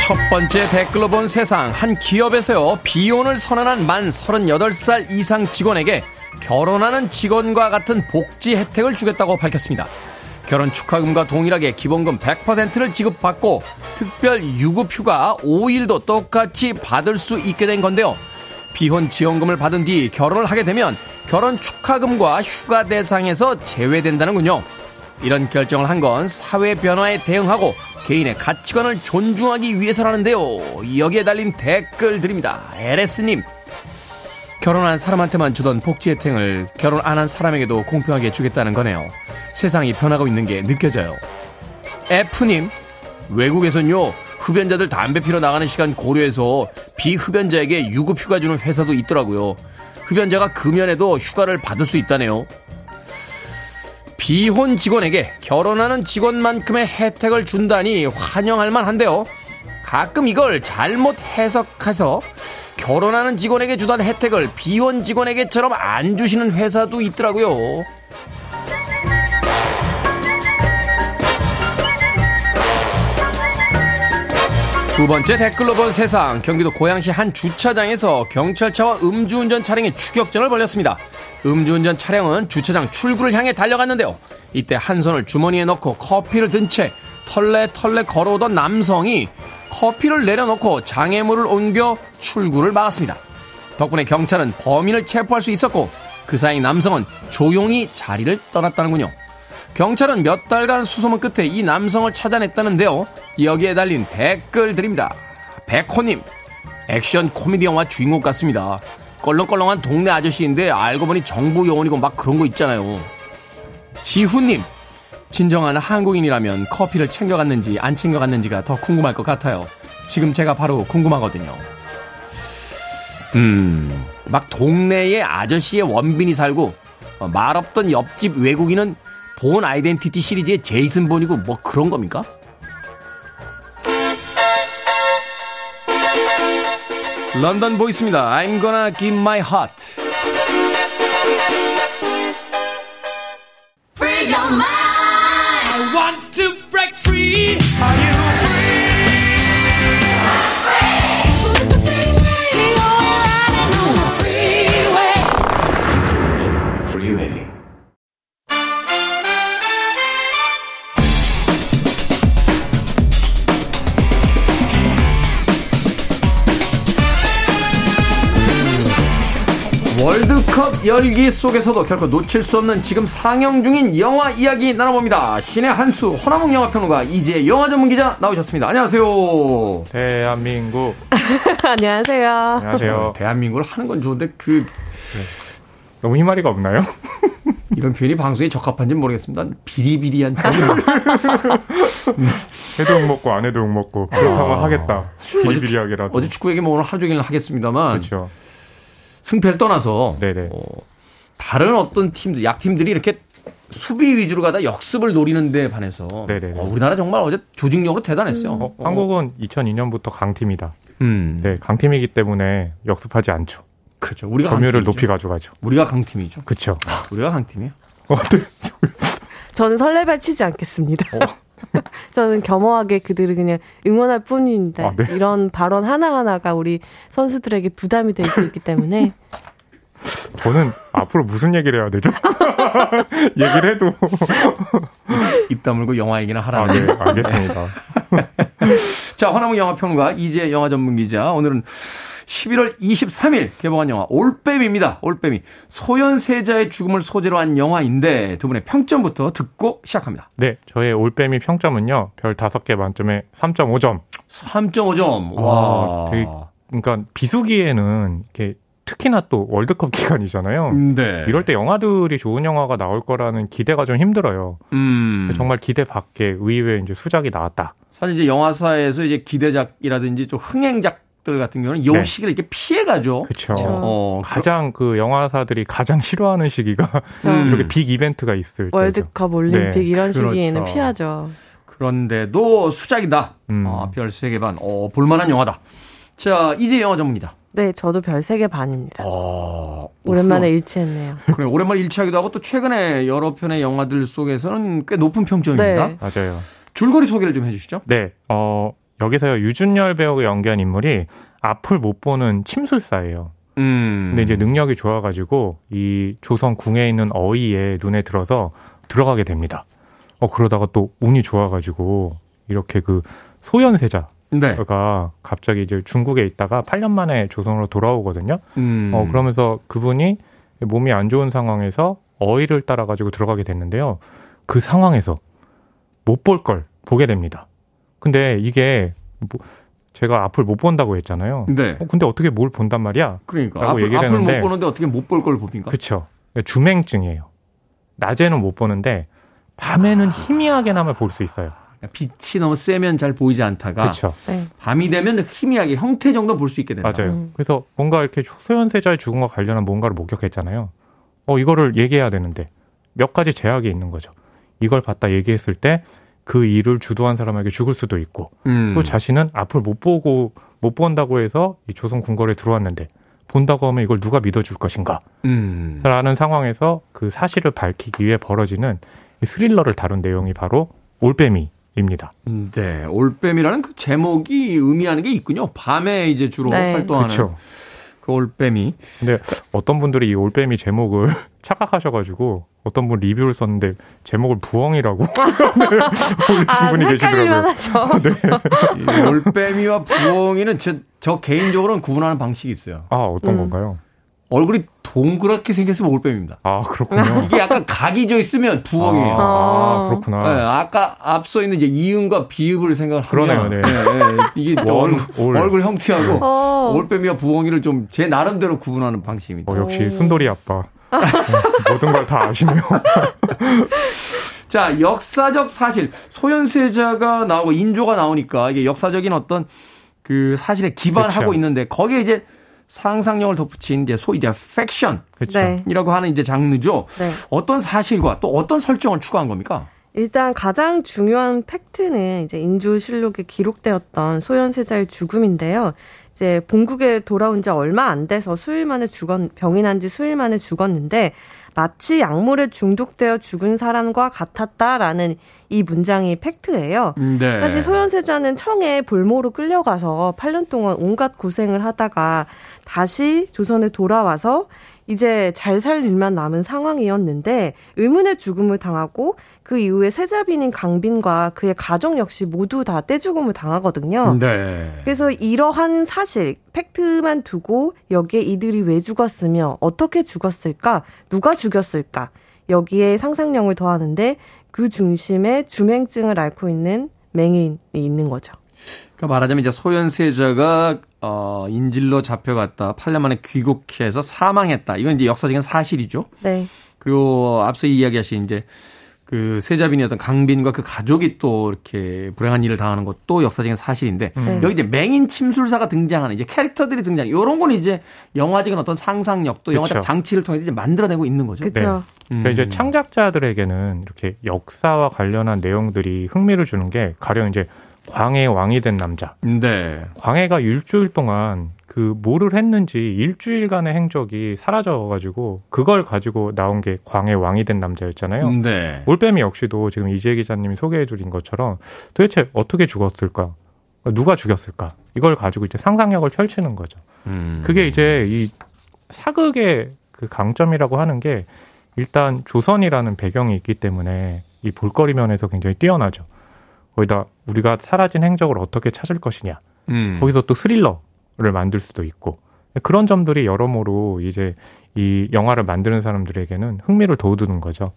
첫 번째 댓글로 본 세상. 한 기업에서요, 비혼을 선언한 만 38살 이상 직원에게 결혼하는 직원과 같은 복지 혜택을 주겠다고 밝혔습니다. 결혼 축하금과 동일하게 기본금 100%를 지급받고 특별 유급휴가 5일도 똑같이 받을 수 있게 된 건데요. 비혼 지원금을 받은 뒤 결혼을 하게 되면 결혼 축하금과 휴가 대상에서 제외된다는군요. 이런 결정을 한 건 사회 변화에 대응하고 개인의 가치관을 존중하기 위해서라는데요. 여기에 달린 댓글들입니다. LS님, 결혼한 사람한테만 주던 복지 혜택을 결혼 안 한 사람에게도 공평하게 주겠다는 거네요. 세상이 변하고 있는 게 느껴져요. F님, 외국에선요, 흡연자들 담배 피러 나가는 시간 고려해서 비흡연자에게 유급 휴가 주는 회사도 있더라고요. 흡연자가 금연해도 휴가를 받을 수 있다네요. 비혼 직원에게 결혼하는 직원만큼의 혜택을 준다니 환영할 만한데요. 가끔 이걸 잘못 해석해서 결혼하는 직원에게 주던 혜택을 비혼 직원에게처럼 안 주시는 회사도 있더라고요. 두 번째 댓글로 본 세상. 경기도 고양시 한 주차장에서 경찰차와 음주운전 차량이 추격전을 벌였습니다. 음주운전 차량은 주차장 출구를 향해 달려갔는데요. 이때 한 손을 주머니에 넣고 커피를 든 채 털레털레 걸어오던 남성이 커피를 내려놓고 장애물을 옮겨 출구를 막았습니다. 덕분에 경찰은 범인을 체포할 수 있었고 그 사이 남성은 조용히 자리를 떠났다는군요. 경찰은 몇 달간 수소문 끝에 이 남성을 찾아냈다는데요. 여기에 달린 댓글들입니다. 백호님, 액션 코미디 영화 주인공 같습니다. 껄렁껄렁한 동네 아저씨인데 알고 보니 정부 요원이고 막 그런 거 있잖아요. 지훈님, 진정한 한국인이라면 커피를 챙겨갔는지 안 챙겨갔는지가 더 궁금할 것 같아요. 지금 제가 바로 궁금하거든요. 막 동네에 아저씨의 원빈이 살고 말없던 옆집 외국인은 본 아이덴티티 시리즈의 제이슨 본이고 뭐 그런 겁니까? 런던 보이스입니다. I'm gonna give my heart. Free your mind. I want to break free. Are you free? I'm free. So let the freeway go out on the freeway. Freeway. 월드컵 열기 속에서도 결코 놓칠 수 없는 지금 상영 중인 영화 이야기 나눠봅니다. 신의 한수 허남몽 영화평론가 이제 영화 전문기자 나오셨습니다. 안녕하세요. 대한민국. 안녕하세요. 안녕하세요. 대한민국을 하는 건 좋은데 너무 희마리가 없나요? 이런 표현이 방송에 적합한지는 모르겠습니다. 비리비리한 표현을. 해도 욕먹고 안 해도 욕먹고 그렇다고 하겠다. 비리비리하게라도. 어제 축구 얘기 뭐 오늘 하루 종일 하겠습니다만. 그렇죠. 승패를 떠나서 다른 어떤 팀들, 약팀들이 이렇게 수비 위주로 가다 역습을 노리는 데 반해서 우리나라 정말 어제 조직력으로 대단했어요. 한국은 2002년부터 강팀이다. 네, 강팀이기 때문에 역습하지 않죠. 그렇죠. 우리가 점유율을 높이 가져가죠. 우리가 강팀이죠. 그렇죠. 우리가 강팀이야. 네. 저는 설레발 치지 않겠습니다. 저는 겸허하게 그들을 그냥 응원할 뿐입니다. 이런 발언 하나하나가 우리 선수들에게 부담이 될 수 있기 때문에 저는 앞으로 무슨 얘기를 해야 되죠? 얘기를 해도 입 다물고 영화 얘기나 하라는 네, 알겠습니다. 자, 허남몽 영화평론가 이제 영화 전문기자 오늘은 11월 23일 개봉한 영화 올빼미입니다. 올빼미. 소현세자의 죽음을 소재로 한 영화인데 두 분의 평점부터 듣고 시작합니다. 네. 저의 올빼미 평점은요. 별 5개 만점에 3.5점. 3.5점. 와. 되게, 그러니까 비수기에는 이렇게 특히나 또 월드컵 기간이잖아요. 네. 이럴 때 영화들이 좋은 영화가 나올 거라는 기대가 좀 힘들어요. 정말 기대 밖에 의외의 이제 수작이 나왔다. 사실 이제 영화사에서 이제 기대작이라든지 좀 흥행작 들 같은 경우는 이 시기를 이렇게 피해가죠. 그렇죠. 가장 그 영화사들이 가장 싫어하는 시기가 이렇게 빅 이벤트가 있을 때 월드컵, 올림픽 이런 시기에는 피하죠. 그런데도 수작이다. 별 3개 반. 볼만한 영화다. 자, 이제 영화 전문이다. 네, 저도 별 3개 반입니다. 오랜만에 일치했네요. 그래, 오랜만에 일치하기도 하고 또 최근에 여러 편의 영화들 속에서는 꽤 높은 평점입니다. 네. 맞아요. 줄거리 소개를 좀 해주시죠. 네. 여기서요, 유준열 배우가 연기한 인물이 앞을 못 보는 침술사예요. 근데 이제 능력이 좋아가지고 이 조선 궁에 있는 어의에 눈에 들어서 들어가게 됩니다. 그러다가 또 운이 좋아가지고 이렇게 그 소현세자가 갑자기 이제 중국에 있다가 8년 만에 조선으로 돌아오거든요. 그러면서 그분이 몸이 안 좋은 상황에서 어의를 따라가지고 들어가게 됐는데요. 그 상황에서 못 볼 걸 보게 됩니다. 근데 이게 제가 앞을 못 본다고 했잖아요. 네. 근데 어떻게 뭘 본단 말이야? 그러니까 라고 얘기를 했는데, 앞을 못 보는데 어떻게 못 볼 걸 봅니까? 그렇죠. 주맹증이에요. 낮에는 못 보는데 밤에는 희미하게나마 볼 수 있어요. 빛이 너무 세면 잘 보이지 않다가 그렇죠. 네. 밤이 되면 희미하게 형태 정도 볼 수 있게 된다. 맞아요. 그래서 뭔가 이렇게 소현세자의 죽음과 관련한 뭔가를 목격했잖아요. 이거를 얘기해야 되는데 몇 가지 제약이 있는 거죠. 이걸 봤다 얘기했을 때 그 일을 주도한 사람에게 죽을 수도 있고 또 자신은 앞을 못 본다고 해서 이 조선 궁궐에 들어왔는데 본다고 하면 이걸 누가 믿어줄 것인가 라는 상황에서 그 사실을 밝히기 위해 벌어지는 이 스릴러를 다룬 내용이 바로 올빼미입니다. 네, 올빼미라는 그 제목이 의미하는 게 있군요. 밤에 이제 주로 활동하는. 그쵸. 그 올빼미. 근데 어떤 분들이 이 올빼미 제목을 착각하셔가지고 어떤 분 리뷰를 썼는데 제목을 부엉이라고 올린 분이 계시더라고요. 네. 올빼미와 부엉이는 저 개인적으로는 구분하는 방식이 있어요. 어떤 건가요? 얼굴이 동그랗게 생겼으면 올빼미입니다. 그렇군요. 이게 약간 각이 져 있으면 부엉이에요. 그렇구나. 네, 아까 앞서 있는 이제 이음과 비읍을 생각을 하면 그러네요. 네, 이게 얼굴 형태하고 올빼미와 부엉이를 좀 제 나름대로 구분하는 방식입니다. 역시 순돌이 아빠. 모든 걸 다 아시네요. 자, 역사적 사실. 소현세자가 나오고 인조가 나오니까 이게 역사적인 어떤 그 사실에 기반하고 그쵸. 있는데 거기에 이제 상상력을 덧붙인 이제 소위 이제 팩션이라고 하는 이제 장르죠. 네. 어떤 사실과 또 어떤 설정을 추가한 겁니까? 일단 가장 중요한 팩트는 이제 인조실록에 기록되었던 소현세자의 죽음인데요. 이제 본국에 돌아온 지 얼마 안 돼서 병이 난 지 수일 만에 죽었는데 마치 약물에 중독되어 죽은 사람과 같았다라는 이 문장이 팩트예요. 네. 사실 소현세자는 청에 볼모로 끌려가서 8년 동안 온갖 고생을 하다가 다시 조선에 돌아와서 이제 잘 살 일만 남은 상황이었는데 의문의 죽음을 당하고 그 이후에 세자빈인 강빈과 그의 가족 역시 모두 다 떼죽음을 당하거든요. 네. 그래서 이러한 사실, 팩트만 두고 여기에 이들이 왜 죽었으며 어떻게 죽었을까, 누가 죽였을까 여기에 상상력을 더하는데 그 중심에 주맹증을 앓고 있는 맹인이 있는 거죠. 그러니까 말하자면 이제 소현세자가 인질로 잡혀갔다. 8년 만에 귀국해서 사망했다. 이건 이제 역사적인 사실이죠. 네. 그리고 앞서 이야기하신 이제 그 세자빈이었던 강빈과 그 가족이 또 이렇게 불행한 일을 당하는 것도 역사적인 사실인데 여기 이제 맹인 침술사가 등장하는 이제 캐릭터들이 등장. 이런 건 이제 영화적인 어떤 상상력 또 영화적 장치를 통해서 이제 만들어내고 있는 거죠. 그렇죠. 네. 그러니까 이제 창작자들에게는 이렇게 역사와 관련한 내용들이 흥미를 주는 게 가령 이제 광해의 왕이 된 남자. 네. 광해가 일주일 동안 그 뭐를 했는지 일주일간의 행적이 사라져가지고 그걸 가지고 나온 게 광해의 왕이 된 남자였잖아요. 네. 올빼미 역시도 지금 이재 기자님이 소개해드린 것처럼 도대체 어떻게 죽었을까? 누가 죽였을까? 이걸 가지고 이제 상상력을 펼치는 거죠. 그게 이제 이 사극의 그 강점이라고 하는 게 일단 조선이라는 배경이 있기 때문에 이 볼거리 면에서 굉장히 뛰어나죠. 거기다 우리가 사라진 행적을 어떻게 찾을 것이냐. 거기서 또 스릴러를 만들 수도 있고. 그런 점들이 여러모로 이제 이 영화를 만드는 사람들에게는 흥미를 돋우는 거죠.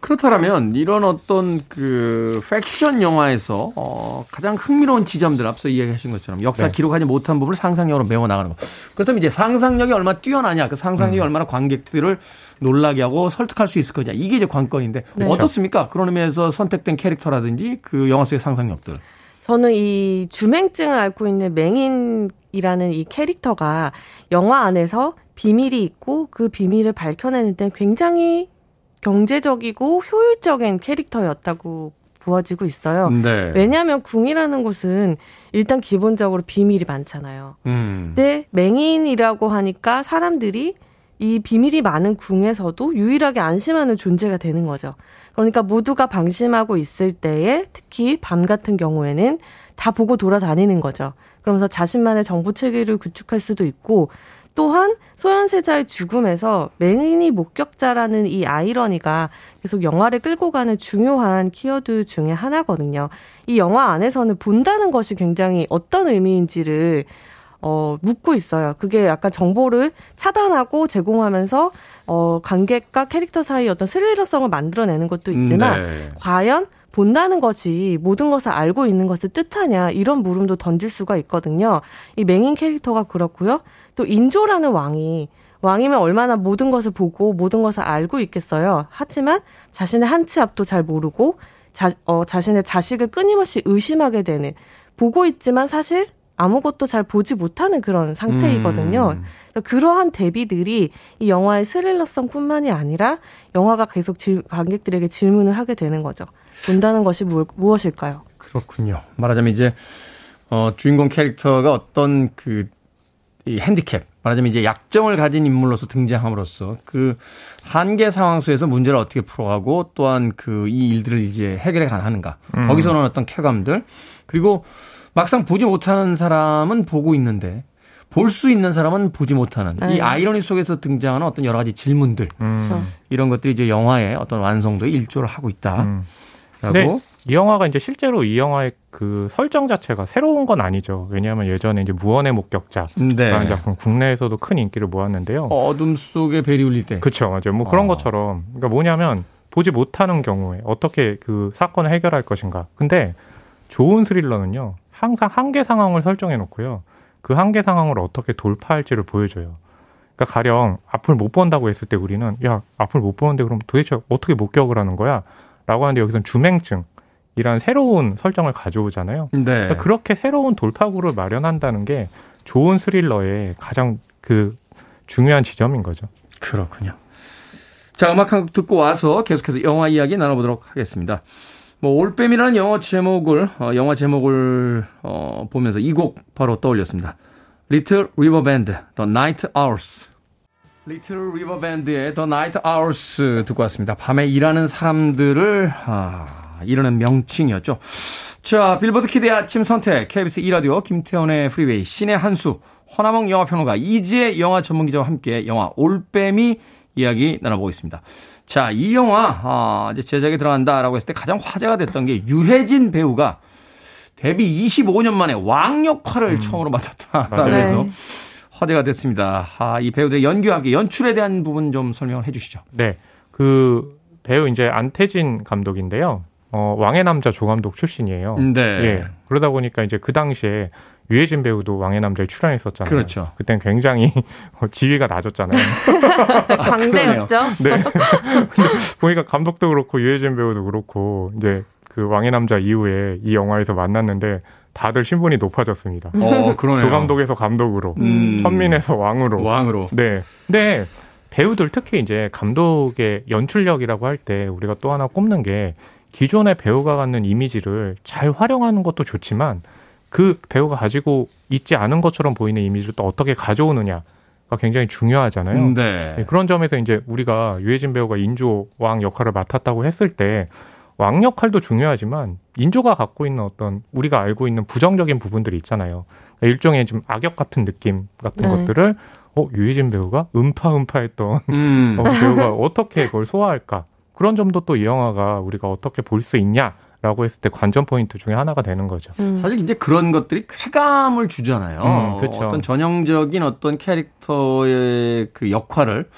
그렇다면 이런 어떤 그 팩션 영화에서 가장 흥미로운 지점들 앞서 이야기하신 것처럼 역사 기록하지 못한 부분을 상상력으로 메워 나가는 것. 그렇다면 이제 상상력이 얼마나 뛰어나냐, 그 상상력이 얼마나 관객들을 놀라게 하고 설득할 수 있을 거냐, 이게 이제 관건인데 네. 어떻습니까? 그런 의미에서 선택된 캐릭터라든지 그 영화 속의 상상력들. 저는 이 주맹증을 앓고 있는 맹인이라는 이 캐릭터가 영화 안에서 비밀이 있고 그 비밀을 밝혀내는 데 굉장히 경제적이고 효율적인 캐릭터였다고 보아지고 있어요. 네. 왜냐하면 궁이라는 곳은 일단 기본적으로 비밀이 많잖아요. 근데 맹인이라고 하니까 사람들이 이 비밀이 많은 궁에서도 유일하게 안심하는 존재가 되는 거죠. 그러니까 모두가 방심하고 있을 때에 특히 밤 같은 경우에는 다 보고 돌아다니는 거죠. 그러면서 자신만의 정보 체계를 구축할 수도 있고 또한 소현세자의 죽음에서 맹인이 목격자라는 이 아이러니가 계속 영화를 끌고 가는 중요한 키워드 중에 하나거든요. 이 영화 안에서는 본다는 것이 굉장히 어떤 의미인지를 묻고 있어요. 그게 약간 정보를 차단하고 제공하면서 관객과 캐릭터 사이 어떤 스릴러성을 만들어내는 것도 있지만 과연 본다는 것이 모든 것을 알고 있는 것을 뜻하냐 이런 물음도 던질 수가 있거든요. 이 맹인 캐릭터가 그렇고요. 또 인조라는 왕이면 얼마나 모든 것을 보고 모든 것을 알고 있겠어요. 하지만 자신의 한치 앞도 잘 모르고 자신의 자식을 끊임없이 의심하게 되는 보고 있지만 사실 아무것도 잘 보지 못하는 그런 상태이거든요. 그러한 대비들이 이 영화의 스릴러성뿐만이 아니라 영화가 계속 관객들에게 질문을 하게 되는 거죠. 본다는 것이 무엇일까요? 그렇군요. 말하자면 이제 주인공 캐릭터가 어떤 그 이 핸디캡, 말하자면 이제 약점을 가진 인물로서 등장함으로써 그 한계 상황 속에서 문제를 어떻게 풀어가고 또한 그 이 일들을 이제 해결해 가는가. 거기서는 어떤 쾌감들 그리고 막상 보지 못하는 사람은 보고 있는데 볼 수 있는 사람은 보지 못하는 이 아이러니 속에서 등장하는 어떤 여러 가지 질문들 이런 것들이 이제 영화의 어떤 완성도에 일조를 하고 있다라고. 네. 이 영화가 이제 실제로 이 영화의 그 설정 자체가 새로운 건 아니죠. 왜냐하면 예전에 이제 무언의 목격자라는 작품 국내에서도 큰 인기를 모았는데요. 어둠 속에 벨이 울릴 때. 그렇죠, 맞아요. 뭐 그런 것처럼 그러니까 뭐냐면 보지 못하는 경우에 어떻게 그 사건을 해결할 것인가. 근데 좋은 스릴러는요. 항상 한계 상황을 설정해 놓고요. 그 한계 상황을 어떻게 돌파할지를 보여줘요. 그러니까 가령 앞을 못 본다고 했을 때 우리는 야, 앞을 못 보는데 그럼 도대체 어떻게 목격을 하는 거야? 라고 하는데 여기서는 주맹증이라는 새로운 설정을 가져오잖아요. 네. 그러니까 그렇게 새로운 돌파구를 마련한다는 게 좋은 스릴러의 가장 그 중요한 지점인 거죠. 그렇군요. 자, 음악 한 곡 듣고 와서 계속해서 영화 이야기 나눠보도록 하겠습니다. 뭐 올빼미라는 영화 제목을 보면서 이 곡 바로 떠올렸습니다. Little River Band, The Night Hours. Little River Band의 The Night Hours 듣고 왔습니다. 밤에 일하는 사람들을 이르는 명칭이었죠. 자, 빌보드 키드의 아침 선택, KBS 2라디오, 김태원의 프리웨이, 신의 한수, 허남몽 영화평론가, 이지혜 영화 전문기자와 함께 영화 올빼미 이야기 나눠보겠습니다. 자, 이 영화 이제 제작에 들어간다라고 했을 때 가장 화제가 됐던 게 유해진 배우가 데뷔 25년 만에 왕 역할을 처음으로 맡았다라고 해서 화제가 됐습니다. 이 배우들의 연기와 함께 연출에 대한 부분 좀 설명을 해 주시죠. 네, 그 배우 이제 안태진 감독인데요. 왕의 남자 조감독 출신이에요. 네. 예, 그러다 보니까 이제 그 당시에 유해진 배우도 왕의 남자에 출연했었잖아요. 그렇죠. 그땐 굉장히 지위가 낮았잖아요. 광대였죠. 네. 보니까 감독도 그렇고 유해진 배우도 그렇고 이제 그 왕의 남자 이후에 이 영화에서 만났는데 다들 신분이 높아졌습니다. 그러네요. 조감독에서 감독으로, 천민에서 왕으로. 네. 네. 배우들 특히 이제 감독의 연출력이라고 할 때 우리가 또 하나 꼽는 게 기존의 배우가 갖는 이미지를 잘 활용하는 것도 좋지만 그 배우가 가지고 있지 않은 것처럼 보이는 이미지를 또 어떻게 가져오느냐가 굉장히 중요하잖아요. 네. 네, 그런 점에서 이제 우리가 유해진 배우가 인조 왕 역할을 맡았다고 했을 때 왕 역할도 중요하지만 인조가 갖고 있는 어떤 우리가 알고 있는 부정적인 부분들이 있잖아요. 그러니까 일종의 좀 악역 같은 느낌 같은 것들을 유해진 배우가 음파했던 배우가 어떻게 그걸 소화할까. 그런 점도 또 이 영화가 우리가 어떻게 볼 수 있냐라고 했을 때 관전 포인트 중에 하나가 되는 거죠. 사실 이제 그런 것들이 쾌감을 주잖아요. 그렇죠. 어떤 전형적인 어떤 캐릭터의 그 역할을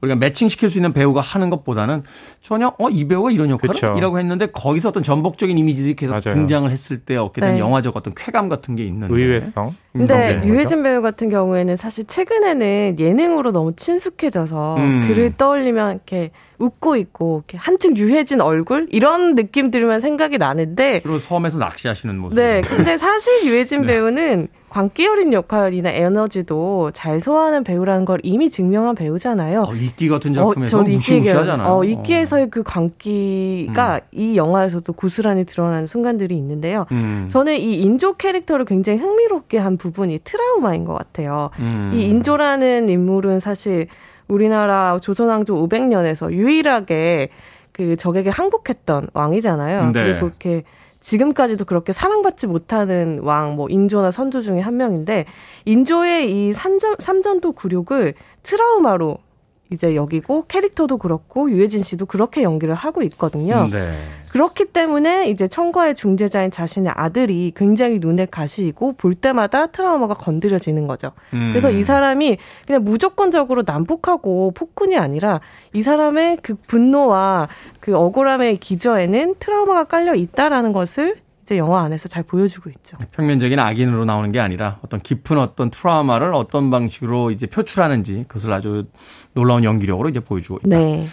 우리가 매칭시킬 수 있는 배우가 하는 것보다는 전혀 이 배우가 이런 역할을? 그쵸. 이라고 했는데 거기서 어떤 전복적인 이미지들이 계속 맞아요. 등장을 했을 때 얻게 된 영화적 어떤 쾌감 같은 게 있는데. 의외성. 근데 유해진 배우 같은 경우에는 사실 최근에는 예능으로 너무 친숙해져서 그를 떠올리면 이렇게 웃고 있고 이렇게 한층 유해진 얼굴? 이런 느낌들만 생각이 나는데. 주로 섬에서 낚시하시는 모습. 네. 근데 사실 유해진 배우는 광기 어린 역할이나 에너지도 잘 소화하는 배우라는 걸 이미 증명한 배우잖아요. 이끼 같은 작품에서 무시무시하잖아요. 이끼에서의 그 광기가 이 영화에서도 고스란히 드러나는 순간들이 있는데요. 저는 이 인조 캐릭터를 굉장히 흥미롭게 한 부분이 트라우마인 것 같아요. 이 인조라는 인물은 사실 우리나라 조선왕조 500년에서 유일하게 그 적에게 항복했던 왕이잖아요. 네. 그리고 이렇게 지금까지도 그렇게 사랑받지 못하는 왕, 뭐 인조나 선조 중에 한 명인데 인조의 이 삼전도 굴욕을 트라우마로 이제 여기고 캐릭터도 그렇고 유해진 씨도 그렇게 연기를 하고 있거든요. 네. 그렇기 때문에 이제 청과의 중재자인 자신의 아들이 굉장히 눈에 가시이고 볼 때마다 트라우마가 건드려지는 거죠. 그래서 이 사람이 그냥 무조건적으로 난폭하고 폭군이 아니라 이 사람의 그 분노와 그 억울함의 기저에는 트라우마가 깔려 있다라는 것을 이제 영화 안에서 잘 보여주고 있죠. 평면적인 악인으로 나오는 게 아니라 어떤 깊은 어떤 트라우마를 어떤 방식으로 이제 표출하는지 그것을 아주 놀라운 연기력으로 이제 보여주고 있다. 네.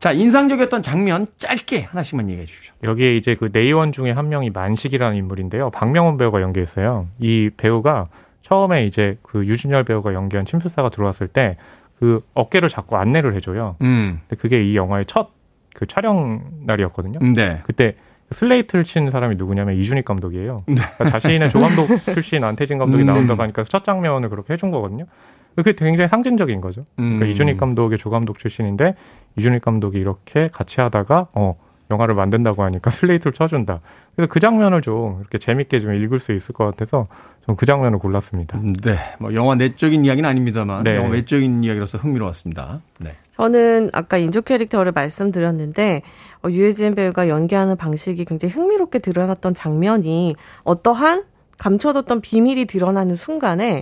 자, 인상적이었던 장면 짧게 하나씩만 얘기해 주십시오. 여기에 이제 그 내의원 중에 한 명이 만식이라는 인물인데요. 박명훈 배우가 연기했어요. 이 배우가 처음에 이제 그 유준열 배우가 연기한 침수사가 들어왔을 때 그 어깨를 잡고 안내를 해줘요. 근데 그게 이 영화의 첫 그 촬영 날이었거든요. 네. 그때 슬레이트를 친 사람이 누구냐면 이준익 감독이에요. 그러니까 자신의 조감독 출신 안태진 감독이 나온다고 하니까 첫 장면을 그렇게 해준 거거든요. 그게 굉장히 상징적인 거죠. 그러니까 이준익 감독의 조감독 출신인데 이준익 감독이 이렇게 같이 하다가 영화를 만든다고 하니까 슬레이트를 쳐준다. 그래서 그 장면을 좀 이렇게 재밌게 좀 읽을 수 있을 것 같아서 좀 그 장면을 골랐습니다. 네, 뭐 영화 내적인 이야기는 아닙니다만 영화 외적인 이야기로서 흥미로웠습니다. 네. 저는 아까 인조 캐릭터를 말씀드렸는데 유해진 배우가 연기하는 방식이 굉장히 흥미롭게 드러났던 장면이 어떠한 감춰뒀던 비밀이 드러나는 순간에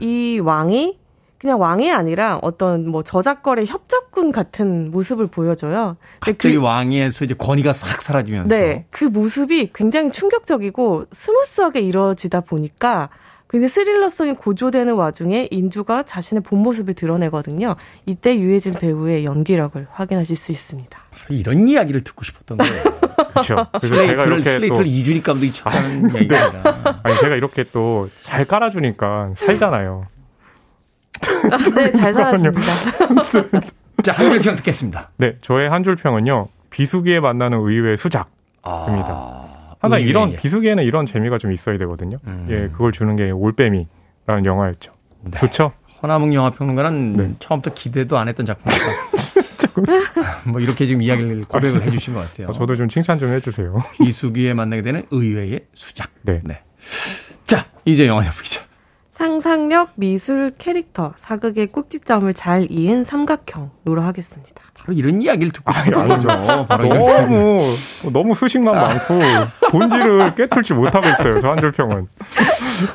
이 왕이 그냥 왕이 아니라 어떤 뭐 저작거래 협작꾼 같은 모습을 보여줘요. 갑자기 왕위에서 이제 권위가 싹 사라지면서. 네, 그 모습이 굉장히 충격적이고 스무스하게 이루어지다 보니까 굉장히 스릴러성이 고조되는 와중에 인조가 자신의 본 모습을 드러내거든요. 이때 유해진 배우의 연기력을 확인하실 수 있습니다. 이런 이야기를 듣고 싶었던 거예요. 그렇죠. 슬레이트를 이준익 감독이 쳤다는 얘기가. 아니 제가 이렇게 또 잘 깔아주니까 살잖아요. 네, 잘 살았습니다. 자, 한 줄 평 듣겠습니다. 네, 저의 한 줄 평은요. 비수기에 만나는 의외의 수작입니다. 항상 의외의. 이런 비수기에는 이런 재미가 좀 있어야 되거든요. 예, 그걸 주는 게 올빼미라는 영화였죠. 네. 좋죠. 허남웅 영화 평론가는 네. 처음부터 기대도 안 했던 작품입니다. 뭐 이렇게 지금 이야기를 고백을 해주신 것 같아요. 저도 좀 칭찬 좀 해주세요. 비수기에 만나게 되는 의외의 수작. 네. 네. 자, 이제 영화 해보자. 상상력, 미술, 캐릭터, 사극의 꼭지점을 잘 이은 삼각형으로 하겠습니다. 바로 이런 이야기를 듣고 싶어요. 너무 수식만 많고 본질을 깨툴지 못하고 있어요. 저 한 줄 평은.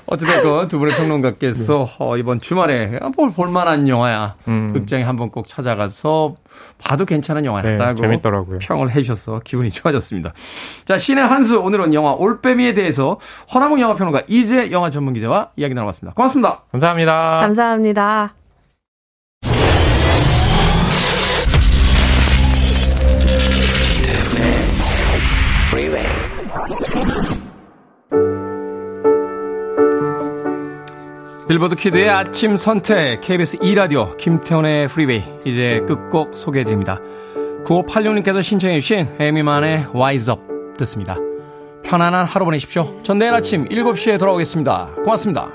어쨌든 두 분의 평론가께서 네. 이번 주말에 볼만한 영화야. 극장에 한번 꼭 찾아가서 봐도 괜찮은 영화였다고 네, 재밌더라고요. 평을 해주셔서 기분이 좋아졌습니다. 자, 신의 한수 오늘은 영화 올빼미에 대해서 허남웅 영화평론가 이제 영화 전문기자와 이야기 나눠봤습니다. 고맙습니다. 감사합니다. 감사합니다. 빌보드 키드의 아침 선택 KBS 2라디오 김태훈의 프리웨이 이제 끝곡 소개해드립니다. 9586님께서 신청해 주신 에미만의 Wise Up 듣습니다. 편안한 하루 보내십시오. 전 내일 아침 7시에 돌아오겠습니다. 고맙습니다.